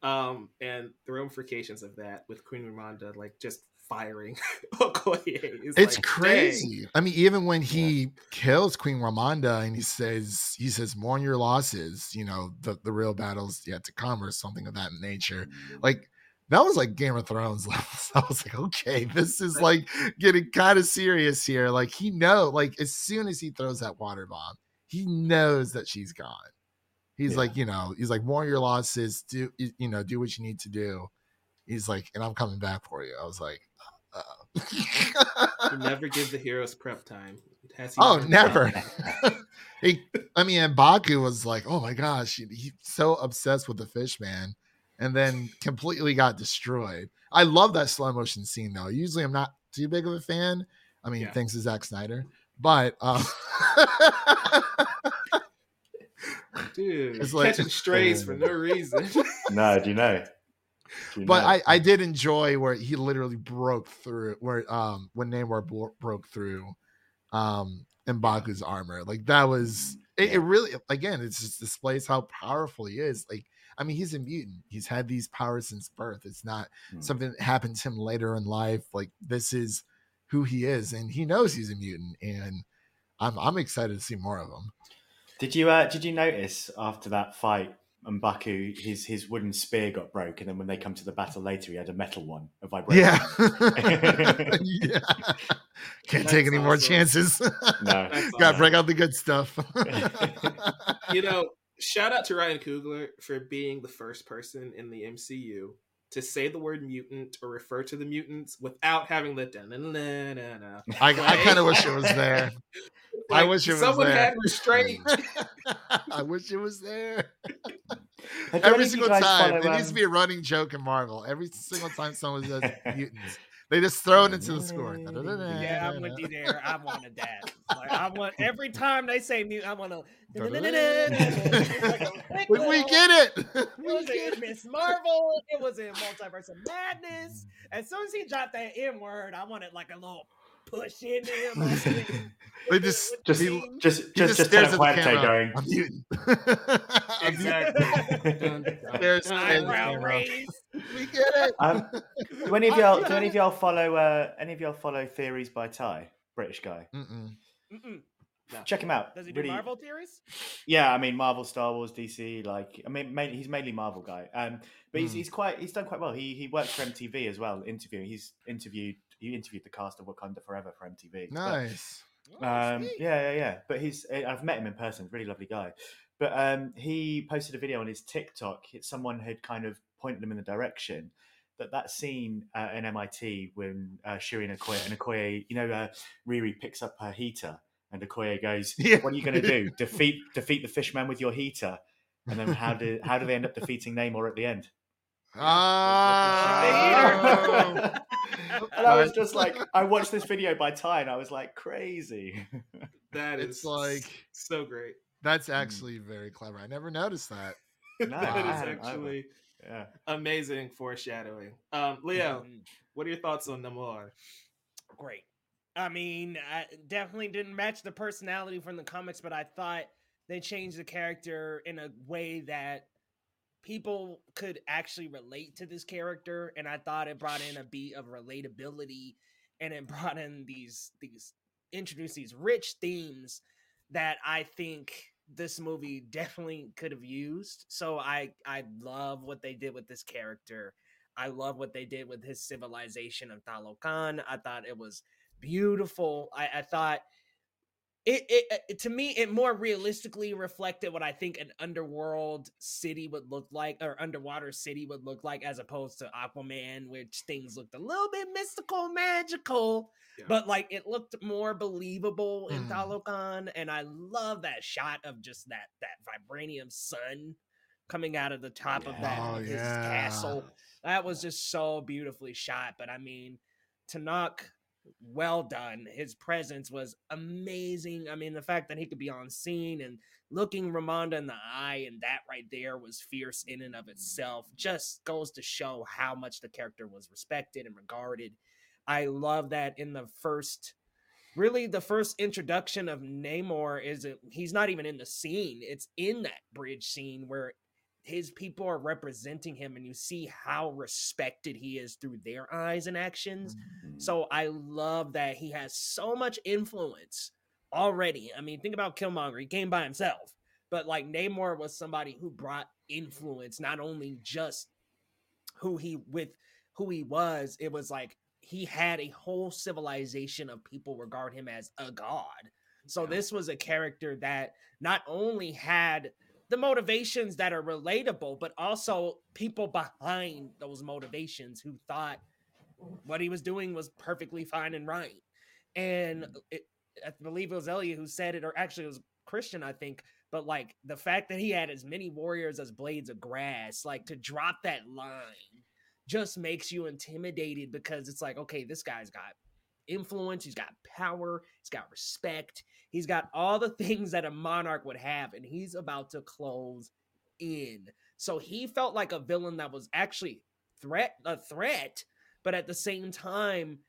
And the ramifications of that with Queen Ramonda, like just firing Okoye is it's like, crazy. Dang. I mean, even when he kills Queen Ramonda and he says mourn your losses, you know, the real battle's yet to come or something of that nature. Like that was like Game of Thrones levels. I was like, okay, this is like getting kind of serious here. Like he know, like as soon as he throws that water bomb, he knows that she's gone. He's like, you know, he's like mourn your losses, do, you know, do what you need to do. He's like, and I'm coming back for you. I was like, you never give the heroes prep time. Never. M'Baku was like, oh my gosh, he's so obsessed with the fish man, and then completely got destroyed. I love that slow motion scene though. Usually I'm not too big of a fan. I mean, thanks to Zack Snyder, but dude, it's like catching strays for no reason. No, do you know? But I did enjoy where he literally broke through where when Namor broke through M'Baku's armor. Like that was it really, again, it just displays how powerful he is. Like, I mean, he's a mutant. He's had these powers since birth. It's not something that happened to him later in life. Like this is who he is, and he knows he's a mutant, and I'm excited to see more of him. Did you notice after that fight M'Baku, his wooden spear got broken, and then when they come to the battle later, he had a metal one, a vibration. Can't take any more chances. No, gotta break out the good stuff. You know, shout out to Ryan Coogler for being the first person in the MCU to say the word mutant or refer to the mutants without having the da-na-na-na-na. I kind of wish it was there. Like, I wish it was there. Someone had restraint. I wish it was there. Every single time. It needs to be a running joke in Marvel. Every single time someone says mutants, they just throw it into the score. Yeah, I'm with you there. I wanted that. Like, I want every time they say mutant, I want to. We get it. We get in Miss Marvel. It was in Multiverse of Madness. As soon as he dropped that N word, I wanted like a little push in there. They just stares at the camera going. I'm mutant. Exactly. There's eyebrow raise. We get it. Do any of y'all follow Theories by Ty? British guy. Mm-mm. No. Check him out. Does he do Marvel theories? Yeah, I mean Marvel, Star Wars, DC. Like, I mean, he's mainly Marvel guy. But he's done quite well. He worked for MTV as well, interviewing. He interviewed the cast of Wakanda Forever for MTV. Nice. But, yeah. But I've met him in person. Really lovely guy. But he posted a video on his TikTok. Someone had kind of pointed him in the direction. That scene in MIT when Shuri and Okoye, Riri picks up her heater and Okoye goes, "What are you going to do? Defeat the fishman with your heater?" And then how do they end up defeating Namor at the end? Ah! And I was just like, I watched this video by Ty, and I was like, crazy. That is like so great. That's actually very clever. I never noticed that. No, that is actually. Yeah. Amazing foreshadowing. Leo, what are your thoughts on Namor? Great. I mean, I definitely didn't match the personality from the comics, but I thought they changed the character in a way that people could actually relate to this character, and I thought it brought in a beat of relatability, and it brought in these introduced these rich themes that I think this movie definitely could have used. So I love what they did with this character. I love what they did with his civilization of Talokan. I thought it was beautiful. I thought it to me, it more realistically reflected what I think an underworld city would look like, or underwater city would look like, as opposed to Aquaman, which things looked a little bit mystical, magical, but like it looked more believable in Talokan. And I love that shot of just that vibranium sun coming out of the top of his castle. That was just so beautifully shot. But I mean, Tenoch, well done. His presence was amazing. I mean, the fact that he could be on scene and looking Ramonda in the eye, and that right there was fierce in and of itself. Just goes to show how much the character was respected and regarded. I love that in the first introduction of Namor he's not even in the scene. It's in that bridge scene where his people are representing him, and you see how respected he is through their eyes and actions. So I love that he has so much influence already. I mean, think about Killmonger. He came by himself, but like Namor was somebody who brought influence, not only just who he was, it was like he had a whole civilization of people regard him as a god. So this was a character that not only had the motivations that are relatable, but also people behind those motivations who thought what he was doing was perfectly fine and right. And I believe it was Elliot who said it, or actually it was Christian, I think, but like the fact that he had as many warriors as blades of grass, like to drop that line just makes you intimidated, because it's like, okay, this guy's got influence, he's got power, he's got respect, he's got all the things that a monarch would have, and he's about to close in. So he felt like a villain that was actually a threat, but at the same time,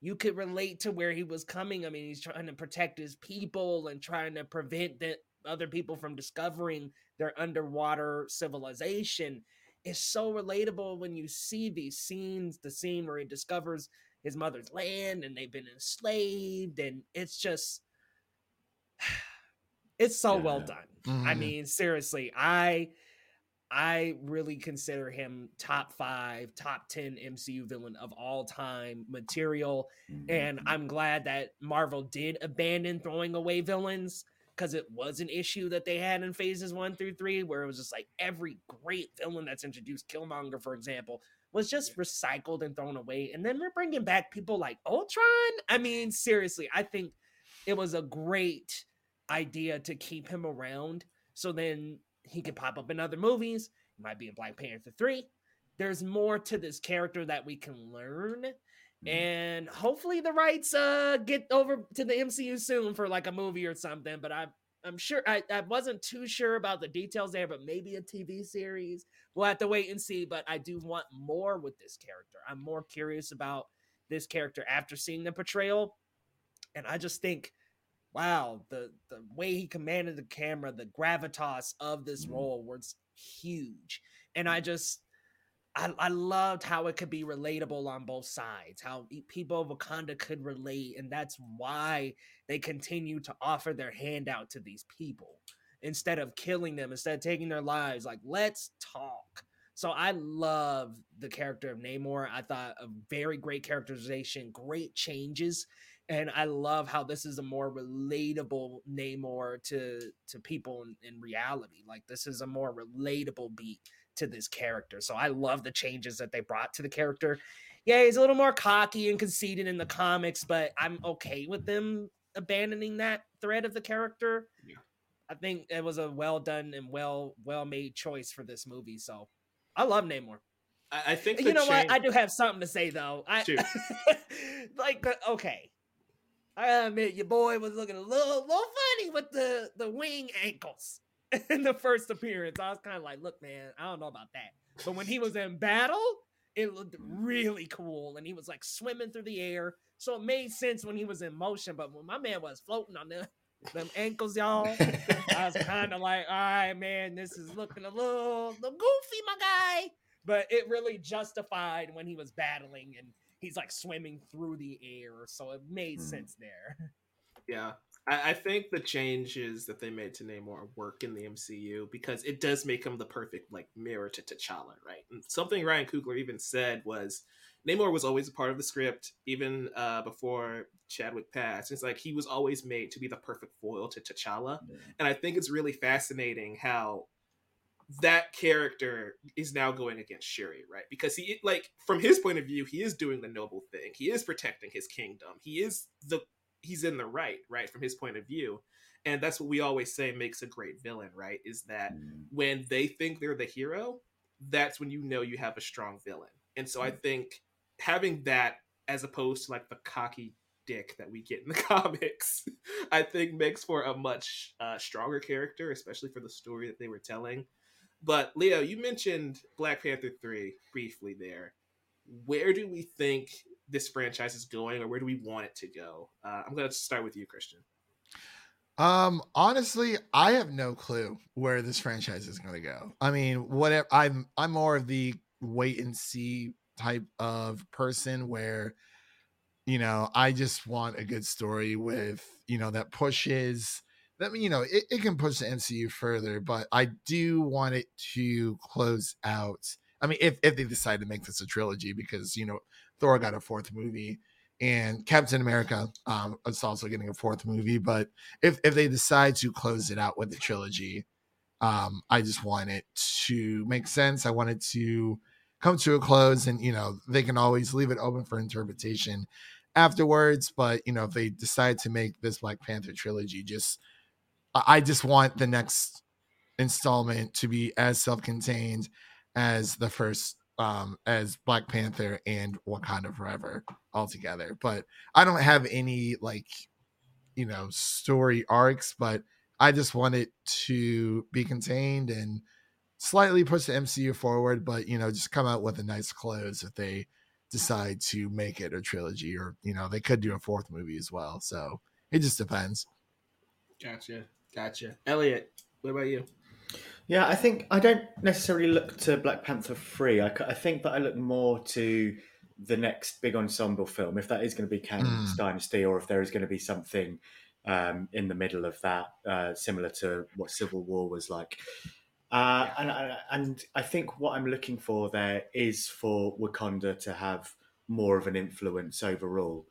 you could relate to where he was coming. I mean, he's trying to protect his people and trying to prevent the other people from discovering their underwater civilization. It's so relatable when you see these scenes, the scene where he discovers his mother's land and they've been enslaved, and it's just, it's so well done. I mean, seriously, I really consider him top 5, top 10 MCU villain of all time material. And I'm glad that Marvel did abandon throwing away villains because it was an issue that they had in phases 1 through 3, where it was just like every great villain that's introduced, Killmonger, for example, was just recycled and thrown away. And then we're bringing back people like Ultron. I mean, seriously, I think it was a great idea to keep him around so then he could pop up in other movies. He might be in Black Panther 3. There's more to this character that we can learn. And hopefully the rights get over to the MCU soon for like a movie or something. But I'm sure I wasn't too sure about the details there, but maybe a TV series. We'll have to wait and see. But I do want more with this character. I'm more curious about this character after seeing the portrayal. And I just think, wow, the way he commanded the camera, the gravitas of this role was huge. And I loved how it could be relatable on both sides, how people of Wakanda could relate, and that's why they continue to offer their hand out to these people instead of killing them, instead of taking their lives. Like, let's talk. So I love the character of Namor. I thought a very great characterization, great changes, and I love how this is a more relatable Namor to people in reality. Like, this is a more relatable beat to this character. So I love the changes that they brought to the character. Yeah, he's a little more cocky and conceited in the comics, but I'm okay with them abandoning that thread of the character. Yeah. I think it was a well done and well made choice for this movie. So I love Namor. I think you know what? I do have something to say though. I admit your boy was looking a little funny with the wing ankles. In the first appearance, I was kind of like, look, man, I don't know about that. But when he was in battle, it looked really cool. And he was like swimming through the air. So it made sense when he was in motion. But when my man was floating on them ankles, y'all, I was kind of like, all right, man, this is looking a little goofy, my guy. But it really justified when he was battling and he's like swimming through the air. So it made sense there. Yeah. I think the changes that they made to Namor work in the MCU because it does make him the perfect like mirror to T'Challa, right? And something Ryan Coogler even said was Namor was always a part of the script, even before Chadwick passed. It's like he was always made to be the perfect foil to T'Challa. Yeah. And I think it's really fascinating how that character is now going against Shuri, right? Because he, like, from his point of view, he is doing the noble thing. He is protecting his kingdom. He is he's in the right, from his point of view. And that's what we always say makes a great villain, right? Is that when they think they're the hero, that's when you know you have a strong villain. And so I think having that as opposed to like the cocky dick that we get in the comics, I think makes for a much stronger character, especially for the story that they were telling. But Leo, you mentioned Black Panther 3 briefly there. Where do we think this franchise is going, or where do we want it to go? I'm going to start with you, Christian. Honestly, I have no clue where this franchise is going to go. I mean, whatever. I'm more of the wait and see type of person where, you know, I just want a good story with, you know, that pushes that, you know, it can push the MCU further, but I do want it to close out. I mean, if they decide to make this a trilogy, because, you know, Thor got a fourth movie and Captain America is also getting a fourth movie. But if they decide to close it out with the trilogy, I just want it to make sense. I want it to come to a close, and, you know, they can always leave it open for interpretation afterwards. But, you know, if they decide to make this Black Panther trilogy, I just want the next installment to be as self-contained as the first, as Black Panther and Wakanda Forever altogether. But I don't have any, like, you know, story arcs, but I just want it to be contained and slightly push the MCU forward, but, you know, just come out with a nice close if they decide to make it a trilogy, or, you know, they could do a fourth movie as well. So it just depends. Gotcha. Elliot, what about you? Yeah, I think I don't necessarily look to Black Panther 3. I think that I look more to the next big ensemble film, if that is going to be Kang's Dynasty, or if there is going to be something in the middle of that, similar to what Civil War was like. And I think what I'm looking for there is for Wakanda to have more of an influence overall,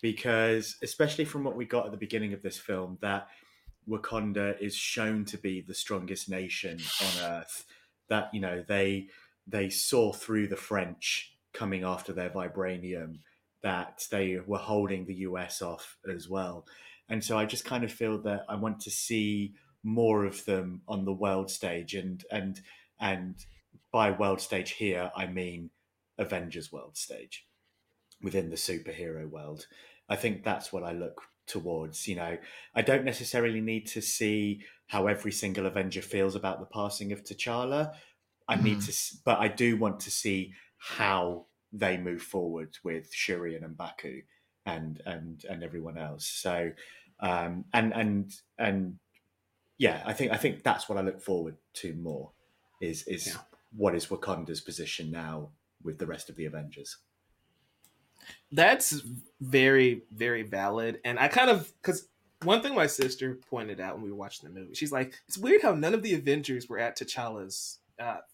because especially from what we got at the beginning of this film, that Wakanda is shown to be the strongest nation on Earth, that, you know, they saw through the French coming after their vibranium, that they were holding the US off as well. And so I just kind of feel that I want to see more of them on the world stage, and by world stage here, I mean Avengers world stage within the superhero world. I think that's what I look towards. You know, I don't necessarily need to see how every single Avenger feels about the passing of T'Challa. I need to, but I do want to see how they move forward with Shuri and M'Baku and everyone else. So, and yeah, I think that's what I look forward to more is what is Wakanda's position now with the rest of the Avengers. That's very, very valid. And I kind of, because one thing my sister pointed out when we were watching the movie, she's like, it's weird how none of the Avengers were at T'Challa's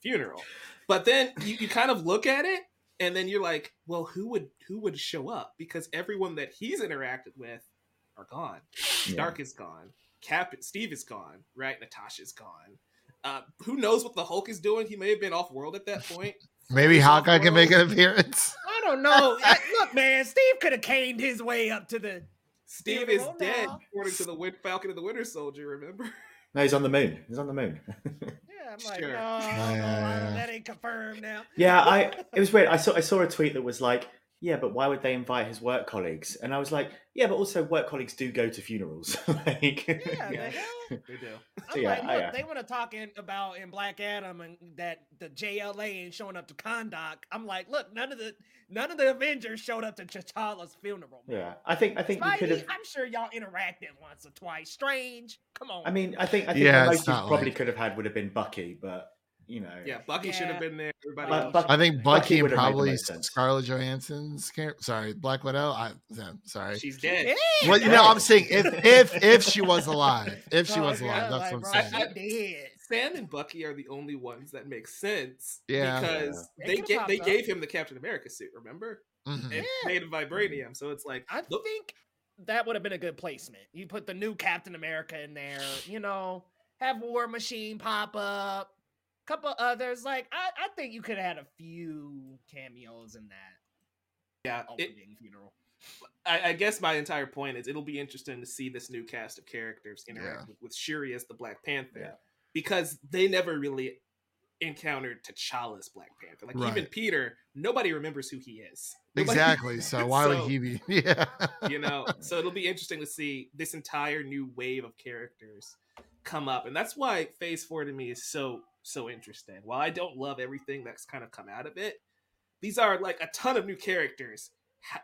funeral. But then you kind of look at it and then you're like, well, who would show up? Because everyone that he's interacted with are gone. Yeah. Stark is gone. Steve is gone, right? Natasha's gone. Who knows what the Hulk is doing? He may have been off-world at that point. Maybe Hawkeye can make an appearance. I don't know. Look, man, Steve could have caned his way up to the... Steve is dead, according to the Falcon and the Winter Soldier, remember? No, he's on the moon. He's on the moon. Yeah, I'm like, sure. No, that ain't confirmed now. Yeah, it was weird. I saw a tweet that was like, yeah, but why would they invite his work colleagues? And I was like, yeah, but also work colleagues do go to funerals. Like, yeah, they do. I'm like, look, they want to talk about in Black Adam and that the JLA ain't showing up to Kondak. I'm like, look, none of the Avengers showed up to T'Challa's funeral. Man. Yeah, I think Spidey, you could have. I'm sure y'all interacted once or twice. Strange, come on. I mean, I think the most you probably could have had would have been Bucky, but. You know, yeah, Bucky should have been there. Everybody else. I think Bucky and probably Scarlett Johansson's character. Sorry, Black Widow. Sorry, she's dead. Well, you know, I'm saying if she was alive, that's what I'm saying. Sam and Bucky are the only ones that make sense. Yeah, because they gave him the Captain America suit. Remember, and made of vibranium. So it's like I think that would have been a good placement. You put the new Captain America in there. You know, have War Machine pop up. Couple others, like I think you could have had a few cameos in that. Yeah, opening funeral. I guess my entire point is it'll be interesting to see this new cast of characters interact with Shuri as the Black Panther because they never really encountered T'Challa's Black Panther. Like even Peter, nobody remembers who he is. Exactly. So why would he be? Yeah. You know. So it'll be interesting to see this entire new wave of characters come up, and that's why Phase 4 to me is so interesting. While I don't love everything that's kind of come out of it, these are like a ton of new characters.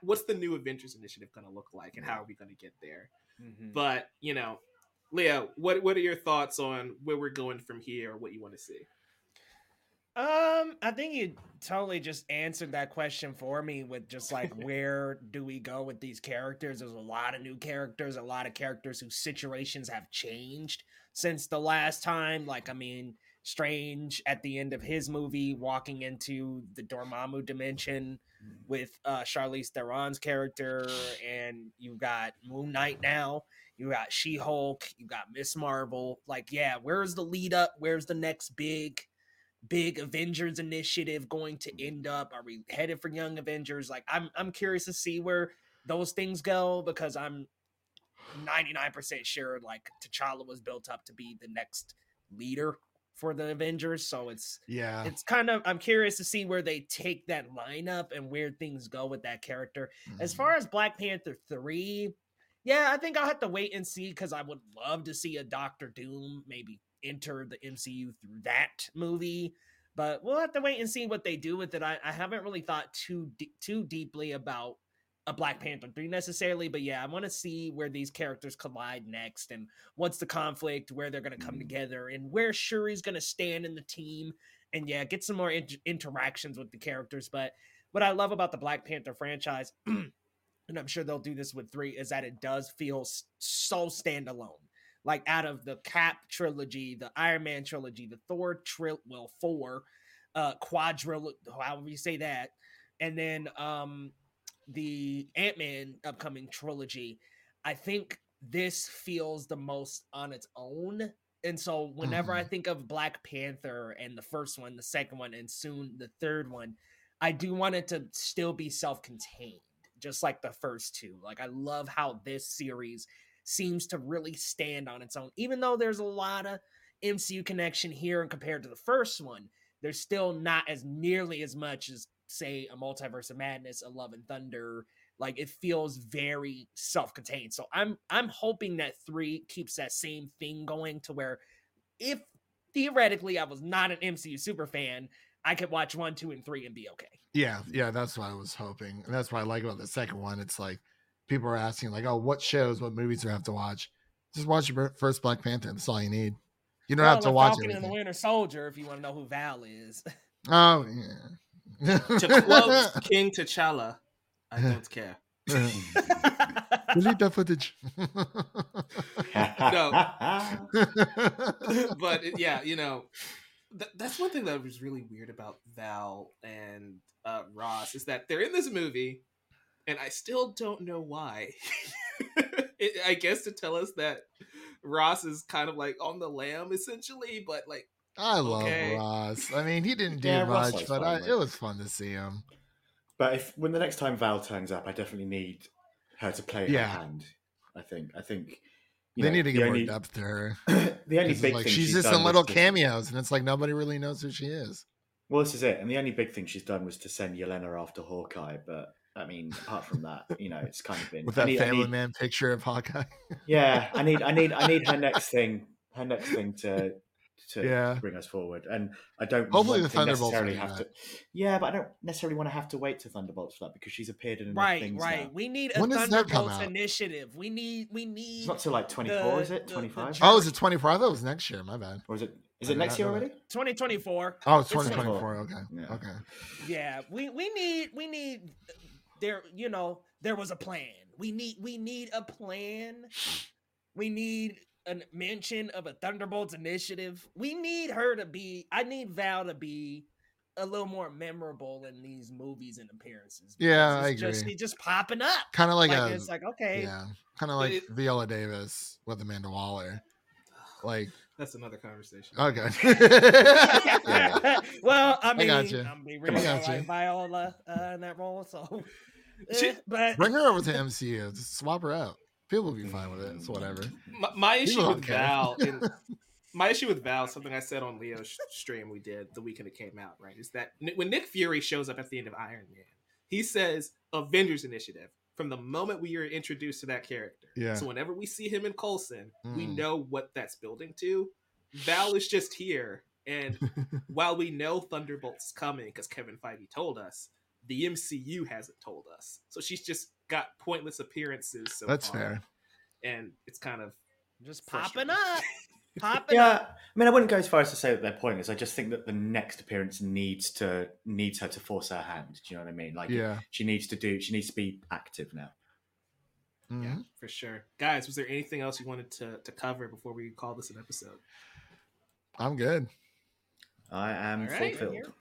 What's the new Avengers Initiative going to look like, and how are we going to get there? Mm-hmm. But, you know, Leo, what are your thoughts on where we're going from here or what you want to see? I think you totally just answered that question for me with just like, where do we go with these characters? There's a lot of new characters, a lot of characters whose situations have changed since the last time. Like, I mean, Strange at the end of his movie walking into the Dormammu dimension with Charlize Theron's character, and you got Moon Knight now, you got She-Hulk, you got Miss Marvel. Like, yeah, where's the lead up? Where's the next big Avengers initiative going to end up? Are we headed for Young Avengers? Like, I'm curious to see where those things go, because I'm 99% sure like T'Challa was built up to be the next leader for the Avengers. So it's kind of, I'm curious to see where they take that lineup and where things go with that character. Mm-hmm. As far as Black Panther 3, I think I'll have to wait and see, because I would love to see a Doctor Doom maybe enter the MCU through that movie, but we'll have to wait and see what they do with it. I haven't really thought too deeply about a Black Panther 3 necessarily, but I want to see where these characters collide next, and what's the conflict, where they're going to come together, and where Shuri's going to stand in the team, and get some more interactions with the characters. But what I love about the Black Panther franchise, and I'm sure they'll do this with 3, is that it does feel so standalone. Like, out of the Cap trilogy, the Iron Man trilogy, the Thor trilogy, well, 4 quadrilogy, however you say that, and then the Ant-Man upcoming trilogy, I think this feels the most on its own. And so whenever I think of Black Panther and the first one, the second one, and soon the third one, I do want it to still be self-contained, just like the first two. Like, I love how this series seems to really stand on its own, even though there's a lot of MCU connection here. And compared to the first one, there's still not as nearly as much as, say, a Multiverse of Madness, a Love and Thunder. Like, it feels very self-contained. So I'm hoping that 3 keeps that same thing going to where, if theoretically I was not an MCU super fan, I could watch 1, 2, and 3 and be okay. Yeah, that's what I was hoping. And that's what I like about the second one. It's like, people are asking, like, oh, what shows, what movies do I have to watch? Just watch your first Black Panther. That's all you need. You don't have to watch it. Falcon and the Winter Soldier, if you want to know who Val is. Oh, yeah. To quote King T'Challa, I don't care. Delete that footage. No. But yeah, you know, that's one thing that was really weird about Val and Ross is that they're in this movie, and I still don't know why. I guess to tell us that Ross is kind of like on the lam, essentially, but like, I love Ross. I mean, he didn't do much, but it was fun to see him. But when the next time Val turns up, I definitely need her to play her hand. I think they need to give more depth to her. The only big thing she's just in little cameos, and it's like nobody really knows who she is. Well, this is it, and the only big thing she's done was to send Yelena after Hawkeye. But I mean, apart from that, it's kind of been with that Family Man picture of Hawkeye. Yeah, I need her next thing. Her next thing to bring us forward, and I don't hopefully want the Thunderbolts necessarily have that. Yeah, but I don't necessarily want to have to wait to Thunderbolts for that because she's appeared in things now. We need a Thunderbolts initiative. We need. It's not till like 24, is it? 25? Oh, is it 24? I thought it was next year. My bad. Or is it? Is it next year already? 2024. Oh, it's 2024. Okay. Yeah. Okay. Yeah, we need. There was a plan. We need a plan. We need a mention of a Thunderbolts initiative. We need her to be. I need Val to be a little more memorable in these movies and appearances. Yeah, I agree. She's just popping up, kind of like it's like okay, yeah, kind of like Viola Davis with Amanda Waller. Like, that's another conversation. Okay. Yeah. Well, I mean, I'm being really like Viola in that role, so. But bring her over to MCU. Just swap her out. People will be fine with it. It's whatever. My issue with Val, something I said on Leo's stream we did the weekend it came out, right, is that when Nick Fury shows up at the end of Iron Man, he says Avengers Initiative from the moment we are introduced to that character. Yeah. So whenever we see him in Coulson, we know what that's building to. Val is just here. And while we know Thunderbolt's coming because Kevin Feige told us, the MCU hasn't told us. So she's just got pointless appearances. So that's far. Fair. And it's kind of just popping up. Popping up. I mean, I wouldn't go as far as to say that they're pointless. I just think that the next appearance needs her to force her hand. Do you know what I mean? Like, she needs to be active now. Mm-hmm. Yeah, for sure. Guys, was there anything else you wanted to cover before we call this an episode? I'm good. I am fulfilled.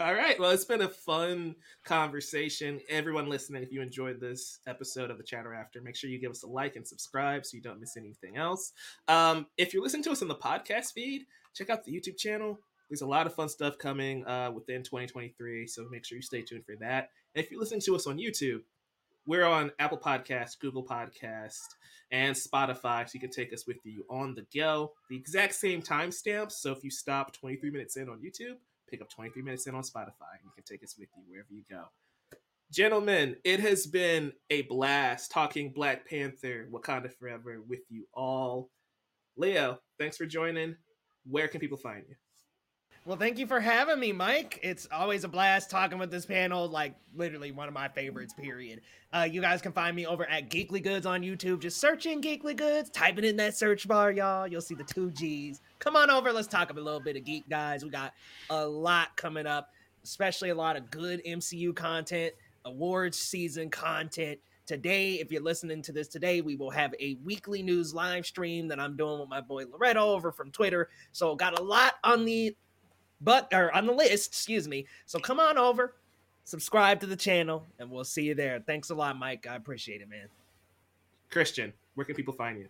All right. Well, it's been a fun conversation. Everyone listening, if you enjoyed this episode of The Chatter After, make sure you give us a like and subscribe so you don't miss anything else. If you're listening to us on the podcast feed, check out the YouTube channel. There's a lot of fun stuff coming within 2023, so make sure you stay tuned for that. And if you're listening to us on YouTube, we're on Apple Podcasts, Google Podcasts, and Spotify, so you can take us with you on the go. The exact same timestamps, so if you stop 23 minutes in on YouTube, pick up 23 minutes in on Spotify, and you can take us with you wherever you go. Gentlemen, it has been a blast talking Black Panther, Wakanda Forever with you all. Leo, thanks for joining. Where can people find you? Well, thank you for having me, Mike. It's always a blast talking with this panel, like literally one of my favorites, period. You guys can find me over at Geekly Goods on YouTube. Just searching Geekly Goods, type it in that search bar, y'all. You'll see the 2 G's. Come on over. Let's talk a little bit of geek, guys. We got a lot coming up, especially a lot of good MCU content, awards season content. Today, if you're listening to this today, we will have a weekly news live stream that I'm doing with my boy Loretto over from Twitter. So got a lot on the list, So come on over, subscribe to the channel, and we'll see you there. Thanks a lot, Mike. I appreciate it, man. Christian. where can people find you?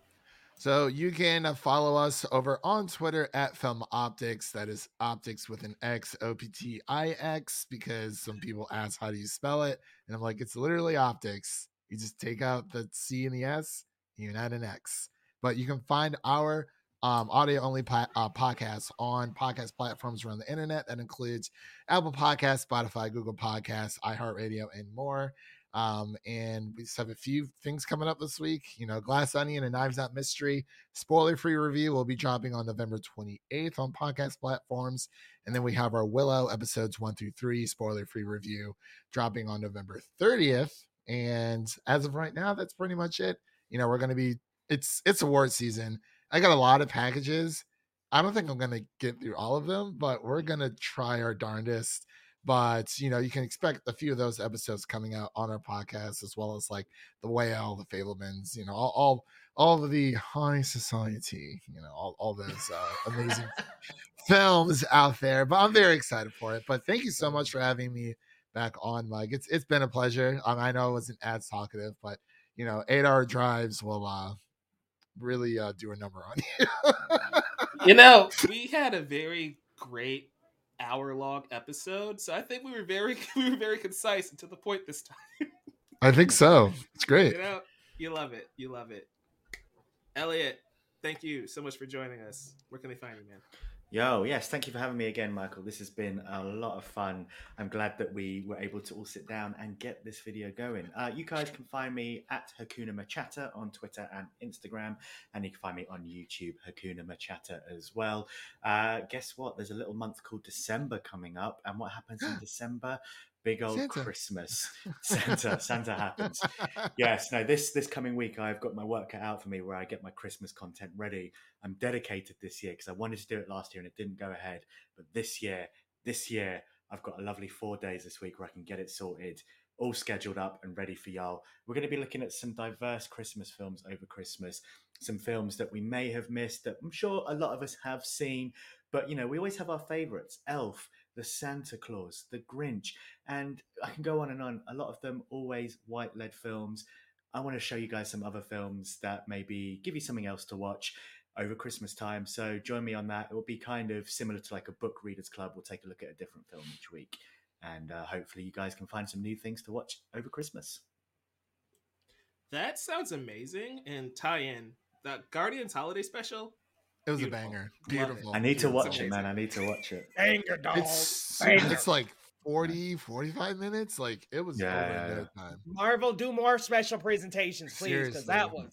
So you can follow us over on Twitter at Film Optics. That is optics with an X, O-P-T-I-X, because some people ask, how do you spell it? And I'm like, it's literally optics. You just take out the C and the S, and you add an X. But you can find our audio-only podcasts on podcast platforms around the internet. That includes Apple Podcasts, Spotify, Google Podcasts, iHeartRadio, and more. And we just have a few things coming up this week. You know, Glass Onion and Knives Out Mystery spoiler-free review will be dropping on November 28th on podcast platforms. And then we have our Willow episodes 1-3 spoiler-free review dropping on November 30th. And as of right now, that's pretty much it. You know, we're going to be, it's award season. I got a lot of packages. I don't think I'm going to get through all of them, but we're going to try our darndest. But, you know, you can expect a few of those episodes coming out on our podcast, as well as like The Whale, The Fablemans, you know, all of the high society, you know, all those amazing films out there. But I'm very excited for it. But thank you so much for having me back on, Mike. It's been a pleasure. I know it wasn't as talkative, but, you know, 8-hour drives will really do a number on you. You know, we had a very great hour-long episode, so I think we were very concise and to the point this time. I think so. It's great. You know, you love it. Elliot, thank you so much for joining us. Where can they find you, man? Yo, yes, thank you for having me again, Michael. This has been a lot of fun. I'm glad that we were able to all sit down and get this video going. You guys can find me at Hakuna Machata on Twitter and Instagram, and you can find me on YouTube, Hakuna Machata as well. Guess what? There's a little month called December coming up, and what happens in December? Big old Santa. Christmas. Santa happens. Yes, no, this coming week, I've got my work cut out for me where I get my Christmas content ready. I'm dedicated this year because I wanted to do it last year and it didn't go ahead. But this year, I've got a lovely 4 days this week where I can get it sorted, all scheduled up and ready for y'all. We're going to be looking at some diverse Christmas films over Christmas, some films that we may have missed that I'm sure a lot of us have seen. But, you know, we always have our favorites, Elf, The Santa Claus, The Grinch, and I can go on and on. A lot of them always white-led films. I want to show you guys some other films that maybe give you something else to watch over Christmas time. So join me on that. It will be kind of similar to like a book readers club. We'll take a look at a different film each week, and hopefully you guys can find some new things to watch over Christmas. That sounds amazing. And tie in the Guardians holiday special. It was beautiful. A banger. Beautiful. I need to watch it, man. I need to watch it. Banger, dog. It's like 40, 45 minutes. Like, it was over time. Marvel, do more special presentations, please, because that was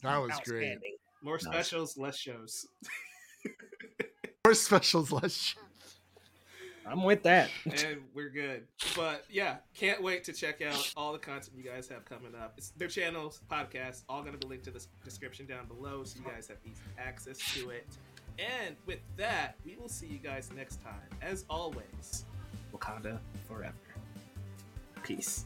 great. More specials, less shows. More specials, less shows. I'm with that. And we're good. But yeah, can't wait to check out all the content you guys have coming up. It's their channels, podcasts, all going to be linked to the description down below, so you guys have easy access to it. And with that, we will see you guys next time. As always, Wakanda Forever. Peace.